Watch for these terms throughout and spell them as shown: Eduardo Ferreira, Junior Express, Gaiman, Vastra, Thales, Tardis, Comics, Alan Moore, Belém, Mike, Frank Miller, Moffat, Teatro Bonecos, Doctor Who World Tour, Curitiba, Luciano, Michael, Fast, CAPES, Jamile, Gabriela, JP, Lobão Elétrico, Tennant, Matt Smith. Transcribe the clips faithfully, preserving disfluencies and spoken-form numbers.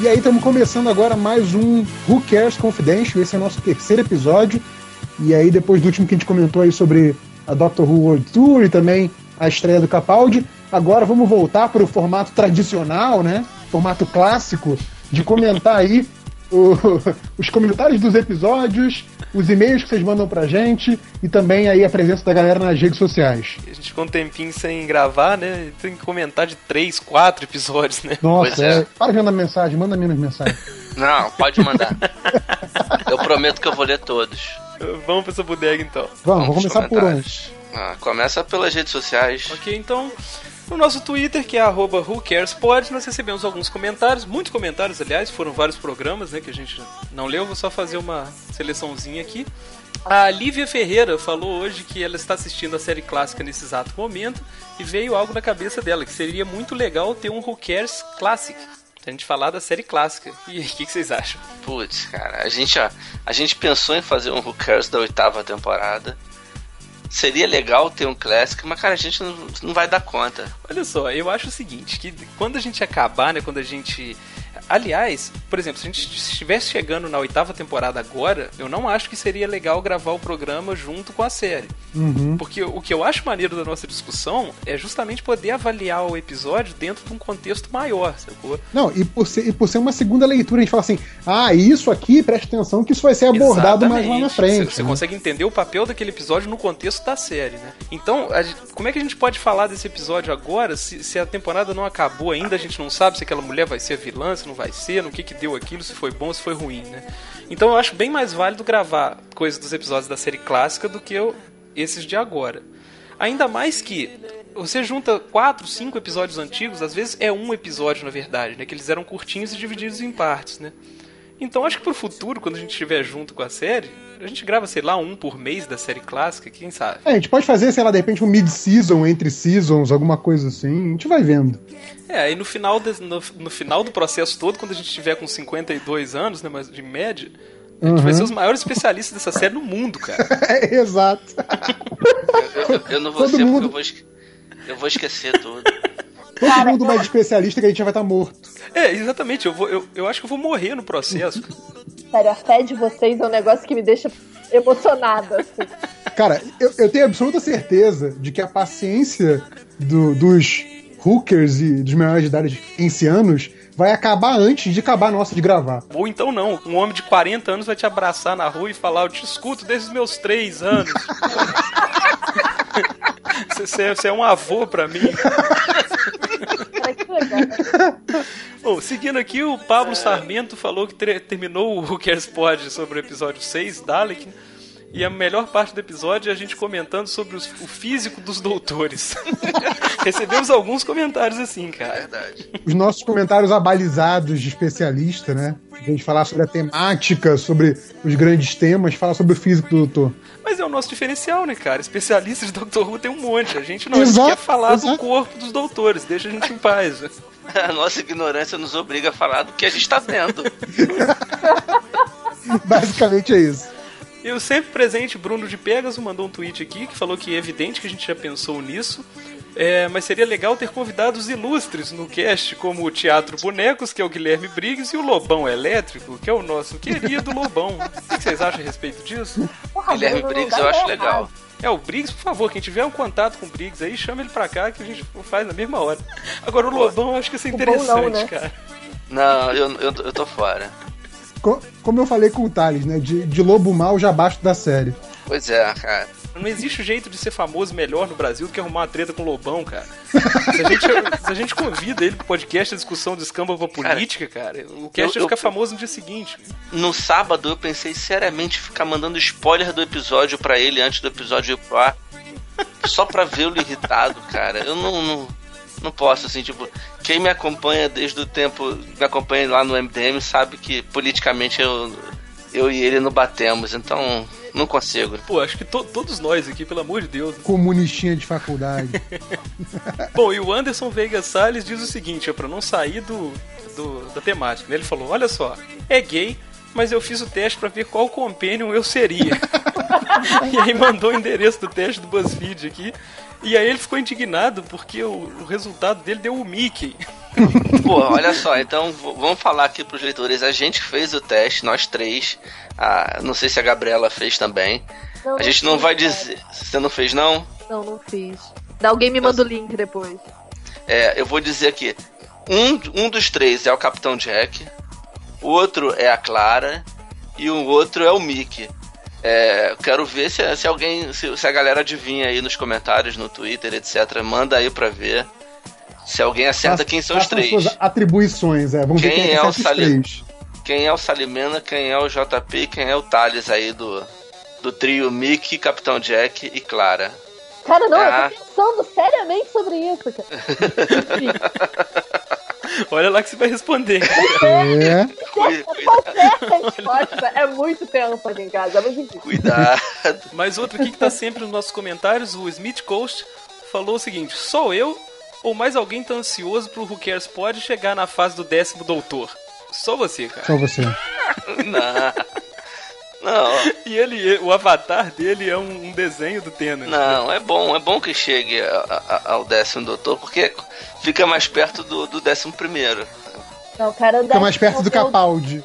E aí estamos começando agora mais um Who Cares Confidential, esse é o nosso terceiro episódio. E aí depois do último que a gente comentou aí sobre a Doctor Who World Tour e também a estreia do Capaldi, agora vamos voltar para o formato tradicional, né? Formato clássico, de comentar aí o, os comentários dos episódios, os e-mails que vocês mandam pra gente e também aí a presença da galera nas redes sociais. A gente ficou um tempinho sem gravar, né? Tem que comentar de três, quatro episódios, né? Nossa, é. É. Para de mandar mensagem, manda menos mensagem. Não, pode mandar. Eu prometo que eu vou ler todos. Vamos pra essa bodega então. Vamos, vamos começar por onde? Ah, começa pelas redes sociais. Ok, então, no nosso Twitter, que é arroba Who Cares Pod, nós recebemos alguns comentários, muitos comentários, aliás, foram vários programas, né, que a gente não leu, vou só fazer uma seleçãozinha aqui. A Lívia Ferreira falou hoje que ela está assistindo a série clássica nesse exato momento e veio algo na cabeça dela, que seria muito legal ter um Who Cares Classic. A gente falar da série clássica. E o que, que vocês acham? Putz, cara, a gente, ó, a gente pensou em fazer um Who Cares da oitava temporada. Seria legal ter um clássico, mas, cara, a gente não, não vai dar conta. Olha só, eu acho o seguinte, que quando a gente acabar, né, quando a gente... Aliás, por exemplo, se a gente estivesse chegando na oitava temporada agora, eu não acho que seria legal gravar o programa junto com a série. Uhum. Porque o que eu acho maneiro da nossa discussão é justamente poder avaliar o episódio dentro de um contexto maior, sacou? Não, e por ser, e por ser uma segunda leitura, a gente fala assim, ah, isso aqui, presta atenção que isso vai ser abordado. Exatamente. Mais lá na frente. Você, você né? consegue entender o papel daquele episódio no contexto da série, né? Então, a, como é que a gente pode falar desse episódio agora se, se a temporada não acabou ainda, a gente não sabe se aquela mulher vai ser vilã, se não vai ser, no que que deu aquilo, se foi bom, se foi ruim, né? Então eu acho bem mais válido gravar coisas dos episódios da série clássica do que eu, esses de agora. Ainda mais que você junta quatro, cinco episódios antigos, às vezes é um episódio na verdade, né? Que eles eram curtinhos e divididos em partes, né? Então acho que pro futuro, quando a gente estiver junto com a série, a gente grava, sei lá, um por mês da série clássica, quem sabe? É, a gente pode fazer, sei lá, de repente um mid-season, entre seasons, alguma coisa assim, a gente vai vendo. É, aí no final, de, no, no final do processo todo, quando a gente estiver com cinquenta e dois anos, né, mas de média, a gente uhum. vai ser os maiores especialistas dessa série no mundo, cara. É, exato. eu, eu, eu não vou Todo ser, mundo... porque eu vou, eu vou esquecer tudo. Todo cara, mundo mais especialista que a gente já vai estar morto. É, exatamente. Eu, vou, eu, eu acho que eu vou morrer no processo. Sério, a fé de vocês é um negócio que me deixa emocionada. Assim. Cara, eu, eu tenho absoluta certeza de que a paciência do, dos hookers e dos menores de idade ancianos vai acabar antes de acabar a nossa de gravar. Ou então não. Um homem de quarenta anos vai te abraçar na rua e falar, eu te escuto desde os meus três anos. você, você é um avô pra mim. Bom, seguindo aqui, o Pablo Sarmento falou que tre- terminou o Who Cares Pod sobre o episódio seis, Dalek, e a melhor parte do episódio é a gente comentando sobre os, o físico dos doutores. Recebemos alguns comentários assim, cara. É verdade. Os nossos comentários abalizados de especialista, né? A gente falar sobre a temática, sobre os grandes temas, falar sobre o físico do doutor. Mas é o nosso diferencial, né, cara? Especialistas de Doctor Who tem um monte. A gente não exato, a gente quer falar exato. do corpo dos doutores. Deixa a gente em paz. A nossa ignorância nos obriga a falar do que a gente tá vendo. Basicamente é isso. E o sempre presente Bruno de Pegas mandou um tweet aqui que falou que é evidente que a gente já pensou nisso, é, mas seria legal ter convidados ilustres no cast, como o Teatro Bonecos, que é o Guilherme Briggs, e o Lobão Elétrico, que é o nosso querido Lobão. O que vocês acham a respeito disso? Porra, Guilherme Briggs eu acho legal. É, o Briggs, por favor, quem tiver um contato com o Briggs aí, chama ele pra cá que a gente faz na mesma hora. Agora o Lobão eu acho que isso é interessante, não, né? Cara. Não, eu, eu, eu tô fora. Como eu falei com o Thales, né? De, de lobo mal já abaixo da série. Pois é, cara. Não existe jeito de ser famoso melhor no Brasil do que arrumar uma treta com o Lobão, cara. Se a gente, se a gente convida ele pro podcast, a discussão de escamba pra política, cara, cara, o cast eu, fica eu, famoso no dia seguinte. No sábado eu pensei seriamente em ficar mandando spoiler do episódio pra ele antes do episódio ir pro ar. Só pra vê-lo irritado, cara. Eu não... não... Não posso, assim, tipo, quem me acompanha desde o tempo, me acompanha lá no M D M sabe que politicamente eu, eu e ele não batemos, então não consigo. Pô, acho que to- todos nós aqui, pelo amor de Deus. Comunistinha de faculdade. Bom, e o Anderson Veiga Salles diz o seguinte, é pra não sair do, do, da temática, né? Ele falou, olha só, é gay, mas eu fiz o teste pra ver qual companion eu seria. E aí mandou o endereço do teste do BuzzFeed aqui. E aí ele ficou indignado porque o, o resultado dele deu o Mickey. Pô, olha só, então vamos falar aqui pros leitores. A gente fez o teste, nós três. Ah, não sei se a Gabriela fez também. Não, a gente não, não vai dizer. Você não fez, não? Não, não fiz. Alguém me manda o link depois. É, eu vou dizer aqui. Um, um dos três é o Capitão Jack, o outro é a Clara e o outro é o Mickey. É, quero ver se, se alguém, se, se a galera adivinha aí nos comentários, no Twitter, etcétera. Manda aí pra ver se alguém acerta a, quem são os três. Suas atribuições, é. Vamos quem ver quem é, é o Salim, quem é o Salimena, quem é o J P, quem é o Thales aí do, do trio Mickey, Capitão Jack e Clara. Cara, não, ah. eu tô pensando seriamente sobre isso, cara. Olha lá que você vai responder. É. É muito tempo aqui em casa. Cuidado. Mas outro aqui que tá sempre nos nossos comentários, o Smith Coast, falou o seguinte: sou eu ou mais alguém tá ansioso pro Who Cares Pod chegar na fase do décimo doutor? Só você, cara. Só você. Não. Não. E ele, o avatar dele é um, um desenho do Tennant. Não, é bom, é bom que chegue a, a, ao décimo doutor, porque fica mais perto do, do décimo primeiro. Não, cara, fica mais perto do Capaldi.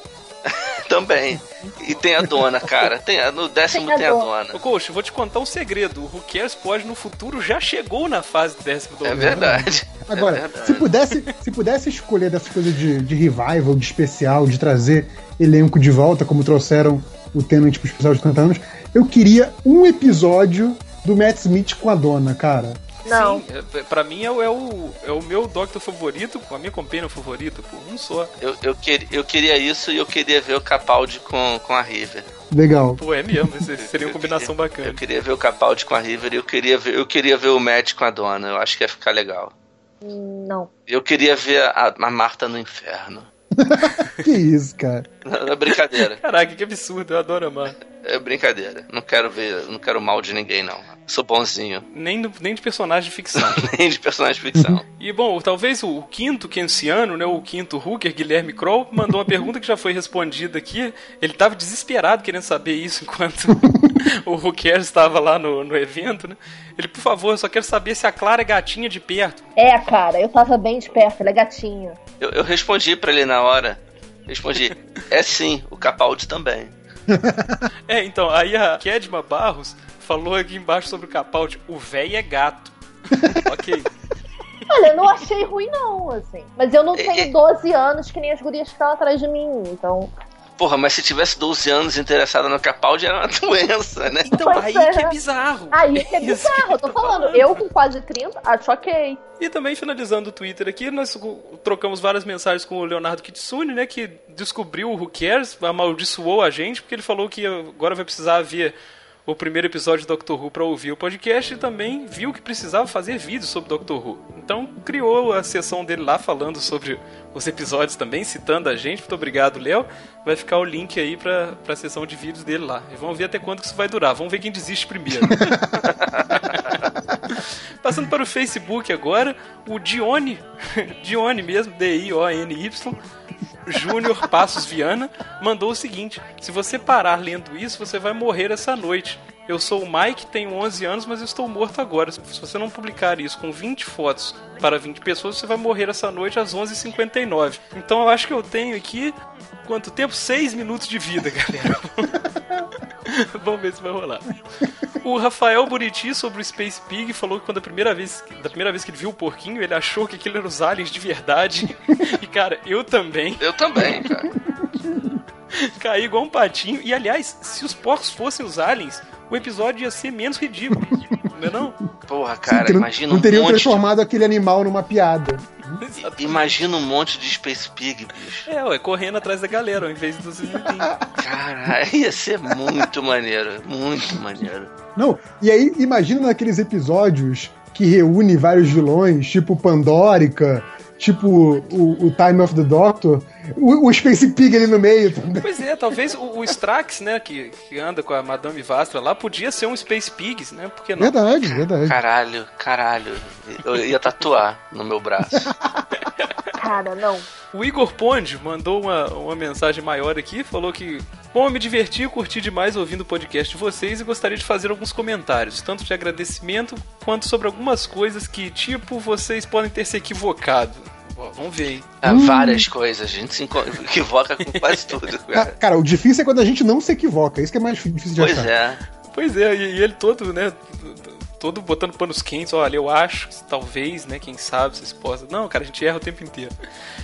Também. E tem a Dona, cara. Tem a, no décimo tem a, tem a Dona. Ô, Coach, vou te contar um segredo. O Who Cares Pod no futuro já chegou na fase do décimo doutor. É verdade. Agora, é verdade. Se, pudesse, se pudesse escolher dessas coisas de, de revival, de especial, de trazer elenco de volta, como trouxeram o Tennant pro especial de cinquenta anos, eu queria um episódio do Matt Smith com a Donna, cara. Não. Sim, pra mim é o, é o, é o meu Doctor favorito, a minha companheira favorita, pô, um só. Eu, eu, quer, eu queria isso e eu queria ver o Capaldi com, com a River. Legal. Pô, é mesmo, seria uma combinação queria, bacana. Eu queria ver o Capaldi com a River e eu queria ver, eu queria ver o Matt com a Donna, eu acho que ia ficar legal. Não. Eu queria ver a, a Marta no inferno. Que isso, cara? Não, é brincadeira. Caraca, que absurdo, eu adoro amar. É brincadeira, não quero ver, não quero mal de ninguém, não. Sou bonzinho. Nem, do, nem de personagem de ficção. Nem de personagem de ficção. E bom, talvez o, o quinto kensiano, né, o quinto Hooker, Guilherme Kroll, mandou uma pergunta que já foi respondida aqui. Ele tava desesperado querendo saber isso enquanto o Hooker estava lá no, no evento, né? Ele, por favor, eu só quero saber se a Clara é gatinha de perto. É, cara, eu tava bem de perto, ela é gatinha. Eu, eu respondi pra ele na hora. Respondi, é sim, o Capaldi também. É, então, aí a Kedma Barros falou aqui embaixo sobre o Capaldi, o véio é gato. Ok. Olha, eu não achei ruim não, assim. Mas eu não tenho doze anos que nem as gurias que estão atrás de mim, então... Porra, mas se tivesse doze anos interessada no Capaldi, era uma doença, né? Então, pois aí é. que é bizarro. Aí que é bizarro, eu tô, eu tô falando. falando. Eu, com quase trinta, acho ok. E também, finalizando o Twitter aqui, nós trocamos várias mensagens com o Leonardo Kitsune, né? Que descobriu o Who Cares, amaldiçoou a gente, porque ele falou que agora vai precisar ver o primeiro episódio do Doctor Who pra ouvir o podcast e também viu que precisava fazer vídeos sobre Doctor Who. Então, criou a sessão dele lá falando sobre os episódios também, citando a gente. Muito obrigado, Léo. Vai ficar o link aí pra, pra sessão de vídeos dele lá. E vamos ver até quanto que isso vai durar. Vamos ver quem desiste primeiro. Passando para o Facebook agora, o Dione, Dione mesmo, D I O N Y, Júnior Passos Viana, mandou o seguinte: se você parar lendo isso, você vai morrer essa noite. Eu sou o Mike, tenho onze anos, mas eu estou morto agora. Se você não publicar isso com vinte fotos para vinte pessoas, você vai morrer essa noite às onze e cinquenta e nove. Então eu acho que eu tenho aqui, quanto tempo? seis minutos de vida, galera. Vamos ver se vai rolar. O Rafael Buriti, sobre o Space Pig, falou que quando a primeira vez, da primeira vez que ele viu o porquinho, ele achou que aquilo eram os aliens de verdade. E, cara, eu também. Eu também, cara. Caí igual um patinho. E, aliás, se os porcos fossem os aliens, o episódio ia ser menos ridículo. Não é não? Porra, cara, Sim, imagina não um monte... Não teriam transformado de... aquele animal numa piada. Exatamente. Imagina um monte de Space Pig, bicho. É, ué, correndo atrás da galera, ao invés dos inimigos. Caralho, ia ser muito maneiro. Muito maneiro. Não, e aí, imagina naqueles episódios que reúne vários vilões, tipo Pandórica... Tipo o, o Time of the Doctor, o, o Space Pig ali no meio também. Pois é, talvez o, o Strax, né, que, que anda com a Madame Vastra lá, podia ser um Space Pig, né? Porque não? Verdade, verdade. Caralho, caralho. Eu ia tatuar no meu braço. Cara, não. O Igor Ponde mandou uma, uma mensagem maior aqui, falou que Bom, eu me diverti e curti demais ouvindo o podcast de vocês e gostaria de fazer alguns comentários, tanto de agradecimento quanto sobre algumas coisas que, tipo, vocês podem ter se equivocado. Bom, vamos ver, hein? Há hum. várias coisas, a gente se equivoca com quase tudo. Cara. cara, o difícil é quando a gente não se equivoca, isso que é mais difícil de pois achar. Pois é. Pois é, e ele todo, né... todo botando panos quentes, olha, eu acho, talvez, né, quem sabe, vocês possam... Não, cara, a gente erra o tempo inteiro.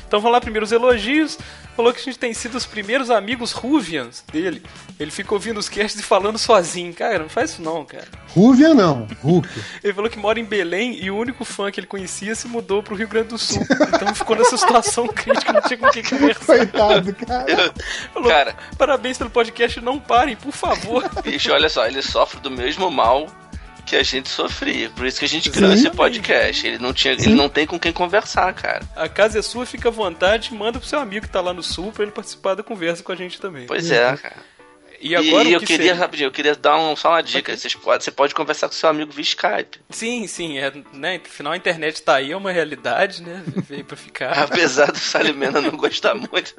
Então vamos lá, primeiro os elogios. Falou que a gente tem sido os primeiros amigos Ruvians dele. Ele fica ouvindo os casts e falando sozinho. Cara, não faz isso não, cara. Ruvian não, Hulk. Ele falou que mora em Belém e o único fã que ele conhecia se mudou pro Rio Grande do Sul. Então ficou nessa situação crítica, não tinha com quem conversar. Coitado, cara. Falou, cara. Parabéns pelo podcast, não parem, por favor. Bicho, olha só, ele sofre do mesmo mal que a gente sofria, por isso que a gente criou esse podcast. Ele não, tinha, ele não tem com quem conversar, cara. A casa é sua, fica à vontade, manda pro seu amigo que tá lá no sul pra ele participar da conversa com a gente também. Pois uhum. é, cara. E, agora, e eu, que queria, seria... rapidinho, eu queria dar um, só uma dica. Você pode, você pode conversar com seu amigo via Skype. Sim, sim. É, né, afinal, a internet tá aí, é uma realidade, né? Veio pra ficar. Apesar do Salimena não gostar muito.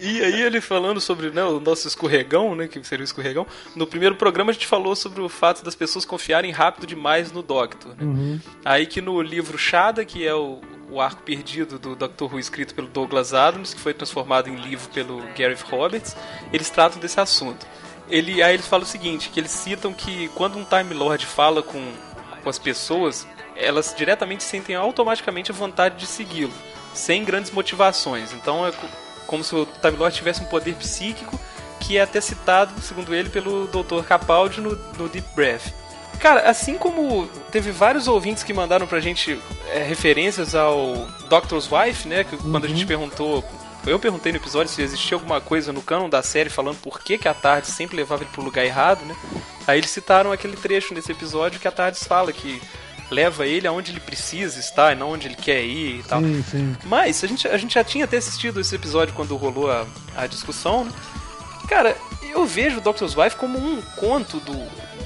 E aí ele falando sobre, né, o nosso escorregão, né? Que seria o escorregão. No primeiro programa a gente falou sobre o fato das pessoas confiarem rápido demais no Doctor. Né? Uhum. Aí que no livro Shada, que é o... o arco perdido do Doctor Who, escrito pelo Douglas Adams, que foi transformado em livro pelo Gareth Roberts, eles tratam desse assunto. Ele, aí eles falam o seguinte, que eles citam que quando um Time Lord fala com, com as pessoas, elas diretamente sentem automaticamente a vontade de segui-lo, sem grandes motivações. Então é como se o Time Lord tivesse um poder psíquico, que é até citado, segundo ele, pelo doutor Capaldi no, no Deep Breath. Cara, assim como teve vários ouvintes que mandaram pra gente é, referências ao Doctor's Wife, né? Que quando uhum. a gente perguntou, eu perguntei no episódio se existia alguma coisa no canon da série falando por que, que a Tardis sempre levava ele pro lugar errado, né? Aí eles citaram aquele trecho nesse episódio que a Tardis fala que leva ele aonde ele precisa estar e não onde ele quer ir e tal. Sim, sim. Mas a gente, a gente já tinha até assistido esse episódio quando rolou a, a discussão, né? Cara, eu vejo o Doctor's Wife como um conto do...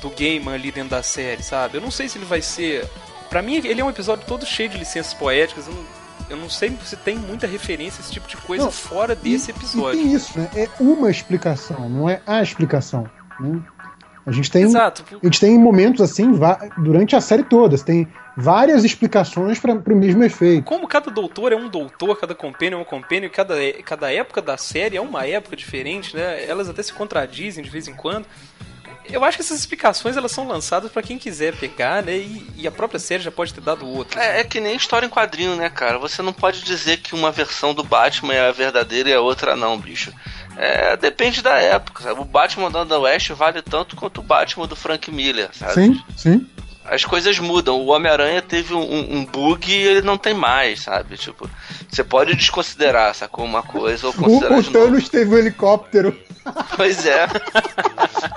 do Gaiman ali dentro da série, sabe? Eu não sei se ele vai ser... Pra mim, ele é um episódio todo cheio de licenças poéticas. Eu não, eu não sei se tem muita referência a esse tipo de coisa não, fora e, desse episódio. E tem isso, né? É uma explicação, não é a explicação. Né? A gente tem, Exato. A gente tem momentos assim, durante a série toda, você tem várias explicações para o mesmo efeito. Como cada doutor é um doutor, cada companion é um companion, cada, cada época da série é uma época diferente, né? Elas até se contradizem de vez em quando. Eu acho que essas explicações elas são lançadas pra quem quiser pegar, né? E, e a própria série já pode ter dado outra. É, é que nem história em quadrinho, né, cara? Você não pode dizer que uma versão do Batman é a verdadeira e a outra não, bicho. É, depende da época, sabe? O Batman da Onda Oeste vale tanto quanto o Batman do Frank Miller, sabe? Sim, sim. As coisas mudam. O Homem-Aranha teve um, um bug e ele não tem mais, sabe? Tipo, você pode desconsiderar, sacou? Uma coisa ou considerar. O, o Thanos teve um helicóptero. Pois é.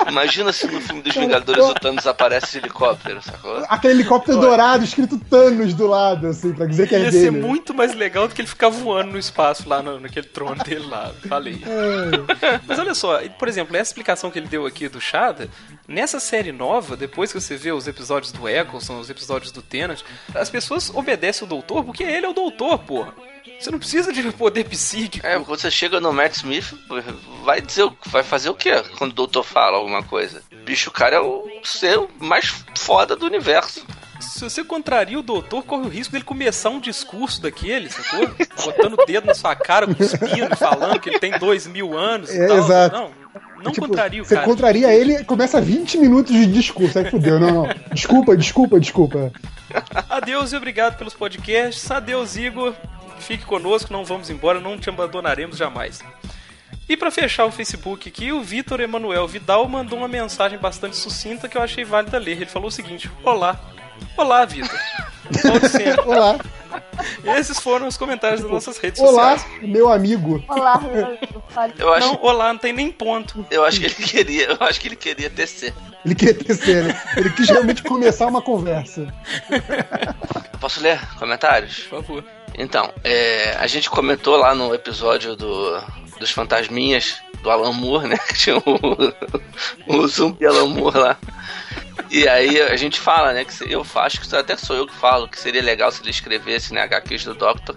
Imagina se no filme dos Vingadores o Thanos aparece de helicóptero, sacou? Aquele helicóptero Olha. dourado escrito Thanos do lado, assim, pra dizer que é Ia dele. Ia ser muito mais legal do que ele ficar voando no espaço lá no, naquele trono dele lá. Falei. É. Mas olha só, por exemplo, essa explicação que ele deu aqui do Shada, nessa série nova, depois que você vê os episódios do Eccleston, os episódios do Tennant, as pessoas obedecem o doutor porque ele é o doutor, porra. Você não precisa de poder psíquico. É, quando você chega no Matt Smith, vai dizer, vai fazer o quê? Quando o doutor fala alguma coisa. Bicho, o cara é o ser mais foda do universo. Se você contraria o doutor, corre o risco dele começar um discurso daquele, sacou? Botando o dedo na sua cara, cuspindo, falando que ele tem dois mil anos é, e tal. Exato. Não. Não tipo, contraria o cara. Você contraria ele, começa vinte minutos de discurso. Aí fudeu, não, não. Desculpa, desculpa, desculpa. Adeus e obrigado pelos podcasts. Adeus, Igor. Fique conosco, não vamos embora, não te abandonaremos jamais. E pra fechar o Facebook aqui, o Vitor Emanuel Vidal mandou uma mensagem bastante sucinta que eu achei válida ler. Ele falou o seguinte: Olá. Olá, Vitor. Olá. Esses foram os comentários das nossas redes olá, sociais. Olá, meu amigo. Olá, eu acho... Não, olá, não tem nem ponto. Eu acho que ele queria, eu acho que ele queria tecer. Ele queria tecer, né? Ele quis realmente começar uma conversa. Posso ler comentários? Por favor. Então, é, a gente comentou lá no episódio do, dos Fantasminhas, do Alan Moore, né? Que tinha o, o zumbi Alan Moore lá. E aí a gente fala, né, que eu acho que até sou eu que falo, que seria legal se ele escrevesse, né, H Qs do Doctor.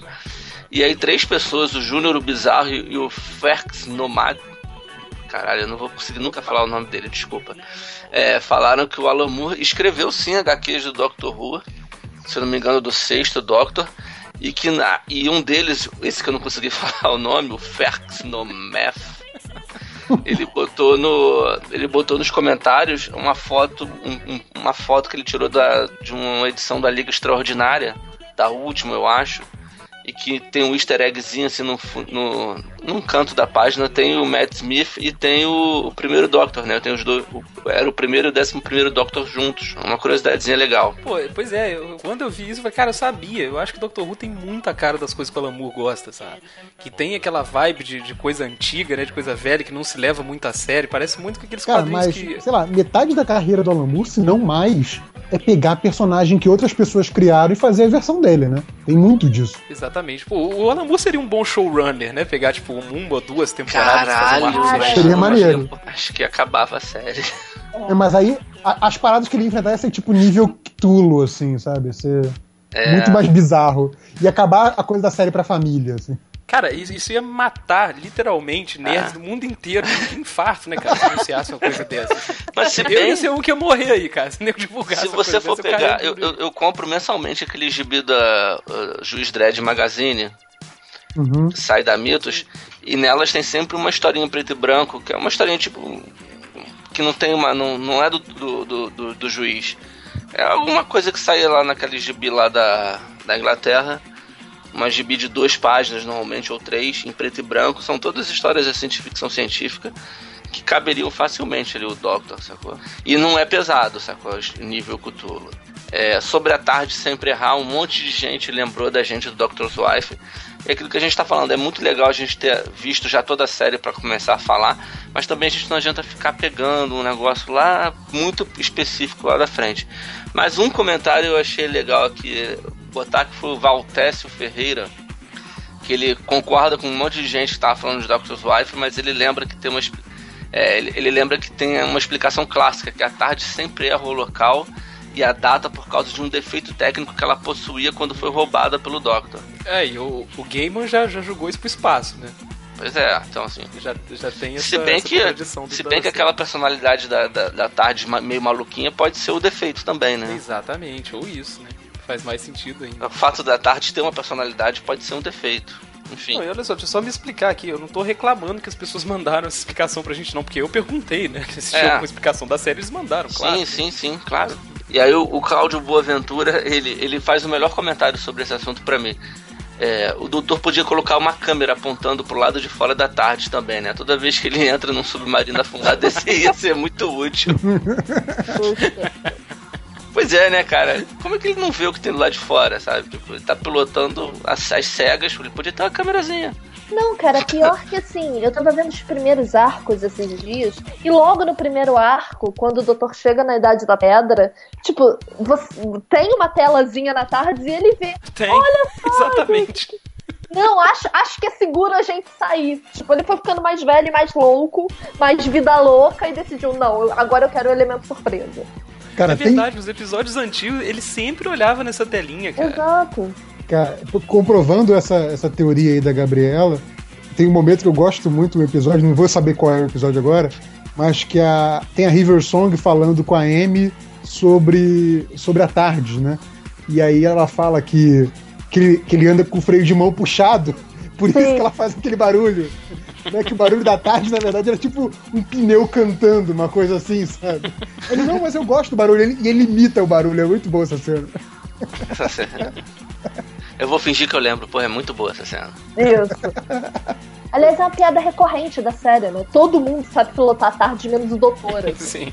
E aí três pessoas, o Júnior, o Bizarro e o Ferx Nomad, caralho, eu não vou conseguir nunca falar o nome dele, desculpa. É, falaram que o Alan Moore escreveu sim agá quês do Doctor Who, se eu não me engano, do sexto Doctor, e que na, e um deles, esse que eu não consegui falar o nome, o Ferxnometh, ele botou no, ele botou nos comentários uma foto, um, um, uma foto que ele tirou da, de uma edição da Liga Extraordinária, da última, eu acho, e que tem um easter eggzinho assim no, no, num canto da página, tem o Matt Smith e tem o, o primeiro Doctor, né? Tem os dois, o, era o primeiro e o décimo primeiro Doctor juntos, uma curiosidadezinha legal. Pô, pois é, eu, quando eu vi isso, eu falei, cara, eu sabia, eu acho que o Doctor Who tem muita cara das coisas que o Alan Moore gosta, sabe? Que tem aquela vibe de, de coisa antiga, né? De coisa velha, que não se leva muito a sério, parece muito com aqueles cara, quadrinhos mas, que... sei lá, metade da carreira do Alan Moore, se não mais, é pegar personagem que outras pessoas criaram e fazer a versão dele, né? Tem muito disso. Exatamente. Exatamente. Pô, o Alan Moore seria um bom showrunner, né? Pegar, tipo, uma ou duas temporadas. Caralho, fazer uma... seria maneiro. Acho que acabava a série. É, mas aí, a, as paradas que ele ia enfrentar ia ser, tipo, nível Cthulhu, assim, sabe? Ia ser é. muito mais bizarro. E acabar a coisa da série pra família, assim. Cara, isso ia matar, literalmente, nerds ah. do mundo inteiro. Que infarto, né, cara? Se anunciasse uma coisa dessa. Mas se eu bem... ia ser um que ia morrer aí, cara. Se nem eu divulgasse. Se você for dessa, pegar... Eu, eu, eu compro mensalmente aquele gibi da uh, Juiz Dredd Magazine. Uhum. Sai da Mitos. E nelas tem sempre uma historinha preto e branco, que é uma historinha, tipo... que não tem uma... Não, não é do, do, do, do, do juiz. É alguma coisa que saía lá naquele gibi lá da, da Inglaterra. Uma gibi de duas páginas, normalmente, ou três, em preto e branco. São todas histórias assim, de ficção científica que caberiam facilmente ali o Doctor, sacou? E não é pesado, sacou? Nível Cthulhu. É, sobre a tarde sempre errar, um monte de gente lembrou da gente do Doctor's Wife. E aquilo que a gente tá falando, é muito legal a gente ter visto já toda a série para começar a falar, mas também a gente não adianta ficar pegando um negócio lá muito específico lá da frente. Mas um comentário eu achei legal aqui botar, que foi o Valtécio Ferreira, que ele concorda com um monte de gente que estava falando de Doctor's Wife, mas ele lembra que tem uma é, ele, ele lembra que tem uma explicação clássica, que a tarde sempre erra o local e a data por causa de um defeito técnico que ela possuía quando foi roubada pelo Doctor. É, e o, o Gaiman já, já jogou isso pro espaço, né? Pois é, então assim... Já, já tem essa, se bem essa que, tradição do Se bem que aquela personalidade da, da, da tarde meio maluquinha pode ser o defeito também, né? Exatamente, ou isso, né? Faz mais sentido ainda. O fato da tarde ter uma personalidade pode ser um defeito. Enfim. Não, olha só, deixa eu só me explicar aqui. Eu não tô reclamando que as pessoas mandaram essa explicação pra gente, não, porque eu perguntei, né? Que eles tinham uma explicação da série, eles mandaram, claro. Sim, sim, sim, claro. E aí o, o Cláudio Boaventura, ele, ele faz o melhor comentário sobre esse assunto pra mim. É, o doutor podia colocar uma câmera apontando pro lado de fora da tarde também, né? Toda vez que ele entra num submarino afundado, esse ia ser muito útil. Pois é, né, cara? Como é que ele não vê o que tem do lado de fora, sabe? Tipo, ele tá pilotando as, as cegas, ele podia ter uma câmerazinha. Não, cara, pior que assim, eu tava vendo os primeiros arcos esses dias, e logo no primeiro arco, quando o doutor chega na Idade da Pedra, tipo, você, tem uma telazinha na tarde e ele vê. Tem, olha só! Exatamente. Que... Não, acho, acho que é seguro a gente sair. Tipo, ele foi ficando mais velho, mais louco, mais vida louca, e decidiu, não, agora eu quero o elemento surpresa. Cara, é verdade, tem... nos episódios antigos ele sempre olhava nessa telinha, cara. Exato. Cara, comprovando essa, essa teoria aí da Gabriela, tem um momento que eu gosto muito do episódio, não vou saber qual é o episódio agora, mas que a, tem a River Song falando com a Amy sobre, sobre a tarde, né? E aí ela fala que, que, ele, que ele anda com o freio de mão puxado, por isso que ela faz aquele barulho. Né, que o barulho da tarde, na verdade, era tipo um pneu cantando, uma coisa assim, sabe? Ele, não, mas eu gosto do barulho, ele, e ele imita o barulho, é muito boa essa cena. Essa cena. Eu vou fingir que eu lembro, porra, é muito boa essa cena. Isso. Aliás, é uma piada recorrente da série, né? Todo mundo sabe pilotar a tarde, menos o doutor. Assim. Sim.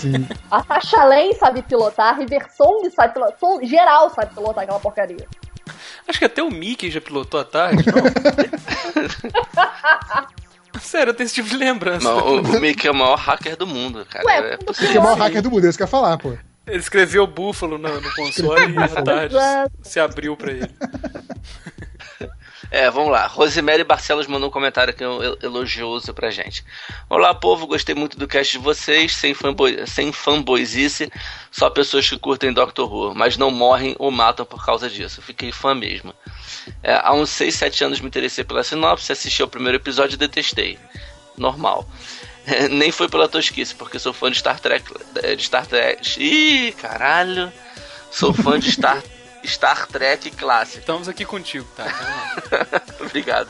Sim. A Sasha Lane sabe pilotar, a River Song sabe pilotar, todo, geral sabe pilotar aquela porcaria. Acho que até o Mickey já pilotou a tarde, não? Sério, eu tenho esse tipo de lembrança. Não, o, o Mickey é o maior hacker do mundo, cara. Ué, é, é, é o maior hacker do mundo, é isso que eu ia falar, pô. Ele escreveu búfalo no, no console e a tarde se abriu pra ele. É, vamos lá. Rosemary Barcelos mandou um comentário aqui elogioso pra gente. Olá, povo. Gostei muito do cast de vocês. Sem, fanboy, sem fanboyzice, só pessoas que curtem Doctor Who, mas não morrem ou matam por causa disso. Fiquei fã mesmo. É, há uns seis, sete anos me interessei pela sinopse, assisti ao primeiro episódio e detestei. Normal. Nem foi pela tosquice, porque sou fã de Star Trek. De Star Trek. Ih, caralho! Sou fã de Star, Star Trek Classic. Estamos aqui contigo, tá? Obrigado.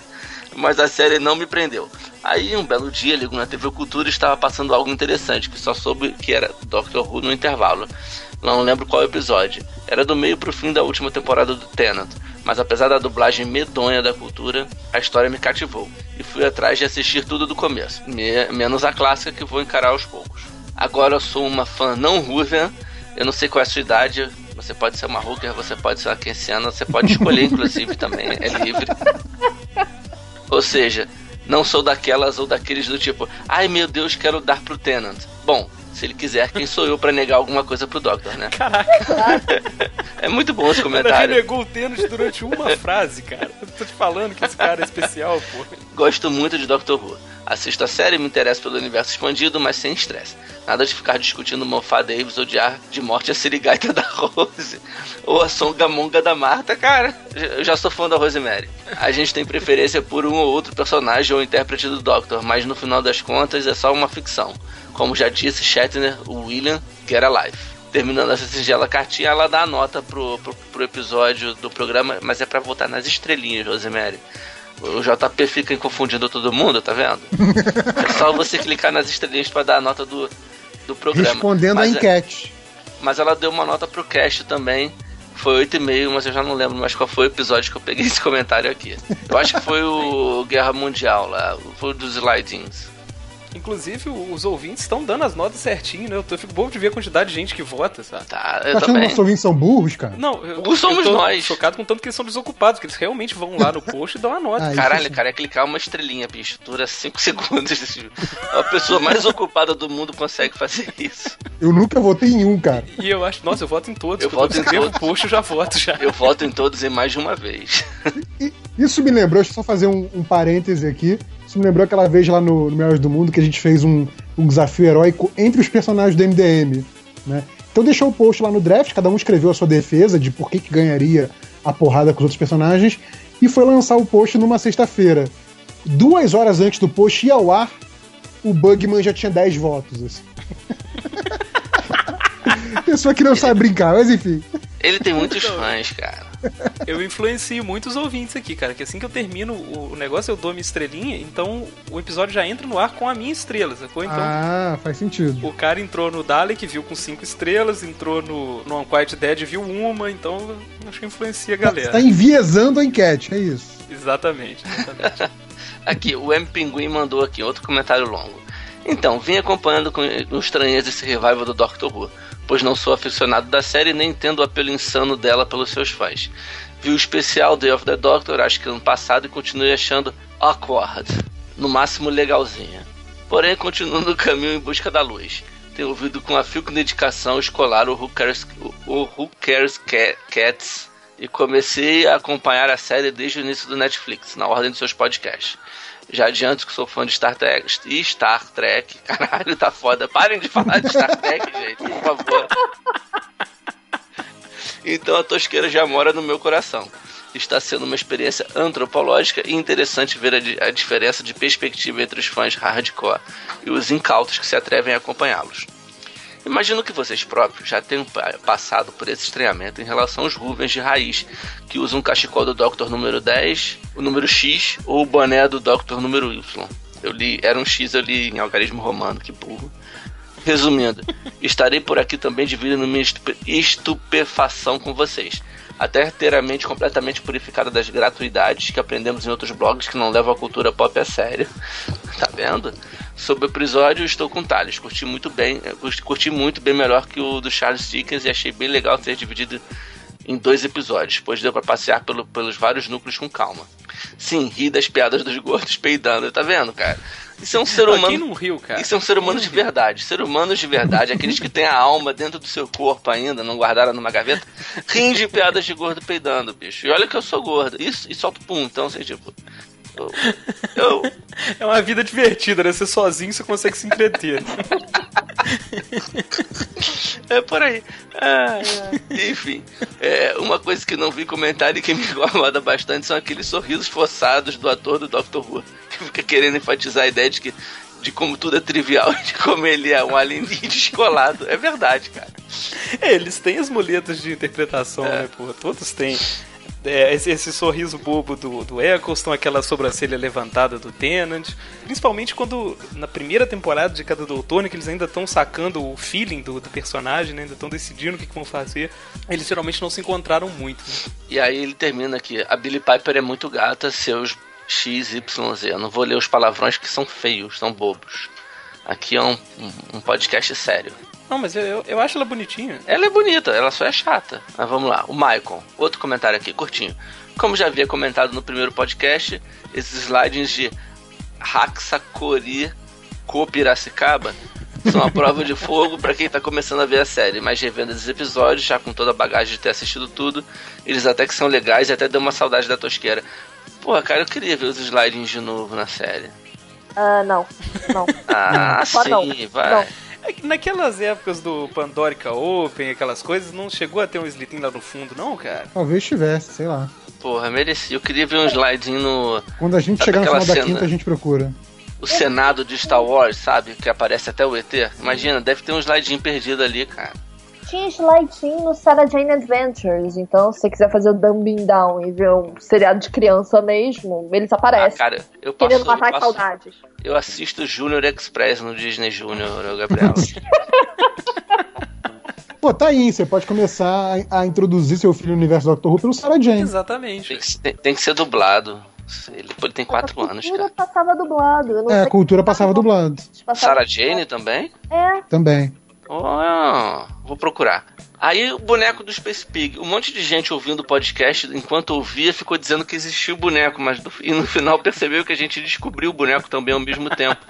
Mas a série não me prendeu. Aí, um belo dia, ligo na T V Cultura e estava passando algo interessante, que só soube que era Doctor Who no intervalo. Não lembro qual episódio. Era do meio pro fim da última temporada do Tennant, mas apesar da dublagem medonha da Cultura, a história me cativou. E fui atrás de assistir tudo do começo, me- menos a clássica, que vou encarar aos poucos. Agora eu sou uma fã não Ruven, eu não sei qual é a sua idade, você pode ser uma Hooker, você pode ser uma Kensiana, você pode escolher inclusive também, é livre. Ou seja, não sou daquelas ou daqueles do tipo, ai meu Deus, quero dar pro Tennant. Bom, se ele quiser, quem sou eu pra negar alguma coisa pro Doctor, né? Caraca! É muito bom esse comentário. Ele negou o Tennant durante uma frase, cara. Eu tô te falando que esse cara é especial, pô. Gosto muito de Doctor Who. Assisto a série, me interesso pelo universo expandido, mas sem estresse. Nada de ficar discutindo Moffat Davis, odiar de morte a sirigaita da Rose ou a songamonga da Marta, cara. Eu já sou fã da Rosemary. A gente tem preferência por um ou outro personagem ou intérprete do Doctor, mas no final das contas é só uma ficção. Como já disse Shatner, o William, Get Alive. Terminando essa singela cartinha, ela dá a nota pro, pro, pro episódio do programa, mas é pra votar nas estrelinhas, Rosemary. O J P fica confundindo todo mundo, tá vendo? É só você clicar nas estrelinhas pra dar a nota do, do programa. Respondendo mas a enquete. É, mas ela deu uma nota pro cast também, foi oito e meio, mas eu já não lembro mais qual foi o episódio que eu peguei esse comentário aqui. Eu acho que foi o Guerra Mundial, lá, foi o dos Slidings. Inclusive, os ouvintes estão dando as notas certinho, né? Eu, tô, eu fico bobo de ver a quantidade de gente que vota, sabe? Tá, eu tá achando que os ouvintes são burros, cara? Não, eu, burros somos eu nós. Chocado com tanto que eles são desocupados, que eles realmente vão lá no post e dão a nota. Ah, caralho, assim, cara, é clicar uma estrelinha, bicho. Dura cinco segundos. A pessoa mais ocupada do mundo consegue fazer isso. Eu nunca votei em um, cara. E eu acho, nossa, eu voto em todos. Eu voto em todos. Post, eu já voto já. Eu voto em todos em mais de uma vez. E, isso me lembrou, deixa eu só fazer um, um parêntese aqui. Isso me lembrou aquela vez lá no, no Melhores do Mundo que a gente fez um, um desafio heróico entre os personagens do M D M, né? Então deixou o post lá no draft, cada um escreveu a sua defesa de por que, que ganharia a porrada com os outros personagens e foi lançar o post numa sexta-feira. Duas horas antes do post ir ao ar, o Bugman já tinha dez votos, assim. Pessoa que não ele, sabe brincar, mas enfim. Ele tem muitos fãs, cara. Eu influencio muitos ouvintes aqui, cara, que assim que eu termino o negócio, eu dou minha estrelinha, então o episódio já entra no ar com a minha estrela, sacou? Então, ah, faz sentido. O cara entrou no Dalek, viu com cinco estrelas, entrou no, no Unquiet Dead, viu uma, então acho que influencia a galera. Você tá enviesando a enquete, é isso. Exatamente, exatamente. Aqui, o M. Pinguim mandou aqui outro comentário longo. Então, vim acompanhando com estranheza esse revival do Doctor Who, pois não sou aficionado da série nem entendo o apelo insano dela pelos seus fãs. Vi o especial Day of the Doctor, acho que ano passado, e continuei achando awkward, no máximo legalzinha. Porém, continuo no caminho em busca da luz. Tenho ouvido com afio e dedicação escolar o Who Cares, o Who Cares Cats e comecei a acompanhar a série desde o início do Netflix, na ordem dos seus podcasts. Já adianto que sou fã de Star Trek. E Star Trek, caralho, tá foda. Parem de falar de Star Trek, gente, por favor. Então a tosqueira já mora no meu coração. Está sendo uma experiência antropológica e interessante ver a, a diferença de perspectiva entre os fãs hardcore e os incautos que se atrevem a acompanhá-los. Imagino que vocês próprios já tenham passado por esse estranhamento em relação aos Ruvens de raiz, que usam o cachecol do Doctor número dez, o número X, ou o boné do Doctor número Y. Eu li, era um X, eu li em algarismo romano, que burro. Resumindo, estarei por aqui também dividindo minha estupe, estupefação com vocês, até ter a mente completamente purificada das gratuidades que aprendemos em outros blogs que não levam a cultura pop a sério. Tá vendo? Sobre o episódio, estou com o Thales. Curti muito bem, curti muito bem melhor que o do Charles Dickens e achei bem legal ter dividido em dois episódios, pois deu pra passear pelo, pelos vários núcleos com calma. Sim, ri das piadas dos gordos peidando, tá vendo, cara? Isso é um ser humano. Quem não riu, cara? Isso é um ser humano de verdade. Ser humanos de verdade, aqueles que têm a alma dentro do seu corpo ainda, não guardaram numa gaveta, riem de piadas de gordo peidando, bicho. E olha que eu sou gordo. Isso, e solto pum, então, assim, tipo. Eu, eu... É uma vida divertida, né? Você sozinho você consegue se entreter. É por aí. Ah, enfim, é, uma coisa que não vi comentar e que me incomoda bastante são aqueles sorrisos forçados do ator do Doctor Who, que fica querendo enfatizar a ideia de que de como tudo é trivial e de como ele é um alien descolado. É verdade, cara. É, eles têm as muletas de interpretação, é. né, porra? Todos têm. É, esse, esse sorriso bobo do, do Eccleston, aquela sobrancelha levantada do Tennant, principalmente quando na primeira temporada de cada Doutor, né, que eles ainda estão sacando o feeling do, do personagem, né, ainda estão decidindo o que, que vão fazer, eles geralmente não se encontraram muito, né? E aí ele termina aqui: a Billie Piper é muito gata, seus X Y Z. Eu não vou ler os palavrões que são feios, são bobos. Aqui é um, um, um podcast sério. Não, mas eu, eu, eu acho ela bonitinha. Ela é bonita, ela só é chata. Mas vamos lá, o Michael, outro comentário aqui, curtinho. Como já havia comentado no primeiro podcast, esses slides de Haxacori Copiracicaba são a prova de fogo pra quem tá começando a ver a série, mas revendo esses episódios, já com toda a bagagem de ter assistido tudo, eles até que são legais e até deu uma saudade da tosqueira. Porra, cara, eu queria ver os slides de novo na série. Ah, uh, não, não. Ah, sim, não. vai. Não. Naquelas épocas do Pandorica Open, aquelas coisas, não chegou a ter um slitinho lá no fundo, não, cara? Talvez tivesse, sei lá. Porra, merecia. Eu queria ver um slidinho no... Quando a gente sabe, chegar no final cena... da quinta, a gente procura. O Senado de Star Wars, sabe? Que aparece até o E T. Imagina, deve ter um slidinho perdido ali, cara. Tinha slidinho no Sarah Jane Adventures, então se você quiser fazer o Dumbing Down e ver um seriado de criança mesmo, eles aparecem. Ah, cara, eu passo, querendo matar eu passo, saudades. Eu assisto Junior Express no Disney Junior, Gabriel. Pô, tá aí, você pode começar a, a introduzir seu filho no universo do Doctor Who pelo Sarah Jane. Exatamente. Tem, tem que ser dublado. Ele, ele tem quatro anos, cara. A cultura passava dublado. Eu não é, a cultura passava dublado. Sarah Jane também? É. Também. Oh, vou procurar. Aí o boneco do Space Pig. Um monte de gente ouvindo o podcast, enquanto ouvia, ficou dizendo que existia o boneco, mas do, e no final percebeu que a gente descobriu o boneco também ao mesmo tempo.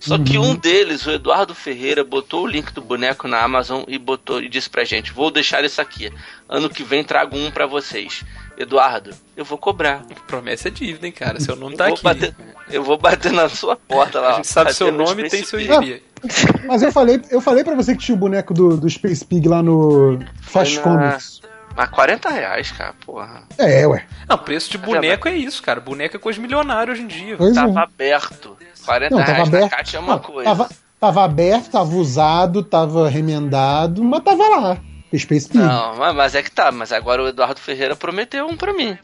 Só que um deles, o Eduardo Ferreira, botou o link do boneco na Amazon e, botou, e disse pra gente: vou deixar isso aqui. Ano que vem trago um pra vocês. Eduardo, eu vou cobrar. Promessa é dívida, hein, cara? Seu nome eu tá aqui. Bater, eu vou bater na sua porta lá. A gente sabe seu nome e tem seu I P. Mas eu falei, eu falei pra você que tinha o boneco do, do Space Pig lá no Fast na... Comics. Mas quarenta reais, cara, porra. É, ué. Não, preço de boneco é isso, cara. Boneco é coisa milionária hoje em dia. Pois tava é. aberto. quarenta Não, reais aberto. Na caixa é uma Não, coisa. Tava, tava aberto, tava usado, tava remendado, mas tava lá. Space Pig. Não, mas é que tá, mas agora o Eduardo Ferreira prometeu um pra mim.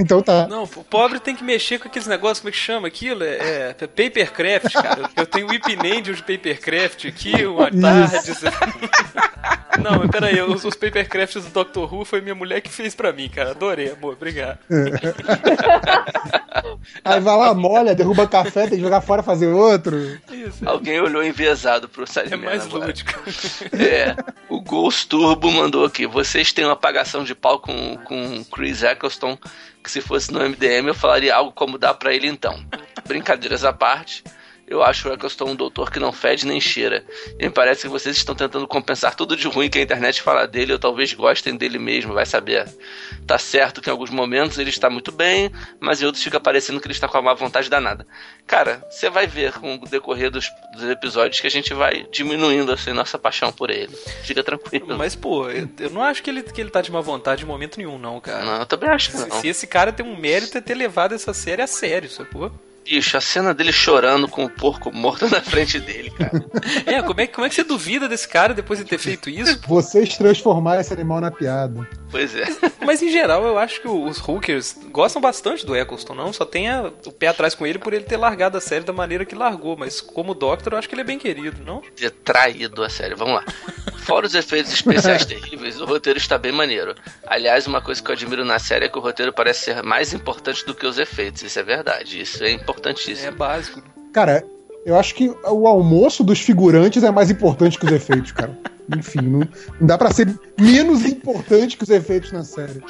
Então tá. Não, o pobre tem que mexer com aqueles negócios, como é que chama aquilo? É, é papercraft, cara. Eu tenho o Ipinendio de papercraft aqui, uma Tardis. Não, mas peraí, os, os papercrafts do Doctor Who foi minha mulher que fez pra mim, cara. Adorei, amor, obrigado. Aí vai lá, molha, derruba café, tem que jogar fora, fazer outro. Isso. Alguém olhou enviesado pro Salimena. É mais lúdico. É, o Ghost Turbo mandou aqui: vocês têm uma pagação de pau com, com Chris Eccleston, que se fosse no M D M eu falaria algo como dá pra ele então. Brincadeiras à parte, eu acho o Eccleston um doutor que não fede nem cheira. E me parece que vocês estão tentando compensar tudo de ruim que a internet fala dele, ou talvez gostem dele mesmo, vai saber. Tá certo que em alguns momentos ele está muito bem, mas em outros fica parecendo que ele está com a má vontade danada. Cara, você vai ver com o decorrer dos, dos episódios que a gente vai diminuindo assim nossa paixão por ele. Fica tranquilo. Mas, pô, eu, eu não acho que ele, que ele tá de má vontade em momento nenhum, não, cara. Não, eu também acho que não. Se, se esse cara tem um mérito é ter levado essa série a sério, sacou? Bicho, a cena dele chorando com o porco morto na frente dele, cara. É, como é, como é que você duvida desse cara depois de ter feito isso? Vocês transformaram esse animal na piada. Pois é. Mas, em geral, eu acho que os Hookers gostam bastante do Eccleston, não? Só tem a, o pé atrás com ele por ele ter largado a série da maneira que largou. Mas, como Doctor, eu acho que ele é bem querido, não? É traído a série, vamos lá. Fora os efeitos especiais terríveis, o roteiro está bem maneiro. Aliás, uma coisa que eu admiro na série é que o roteiro parece ser mais importante do que os efeitos. Isso é verdade, isso é importante. É básico. Cara, eu acho que o almoço dos figurantes é mais importante que os efeitos, cara. Enfim, não dá pra ser menos importante que os efeitos na série.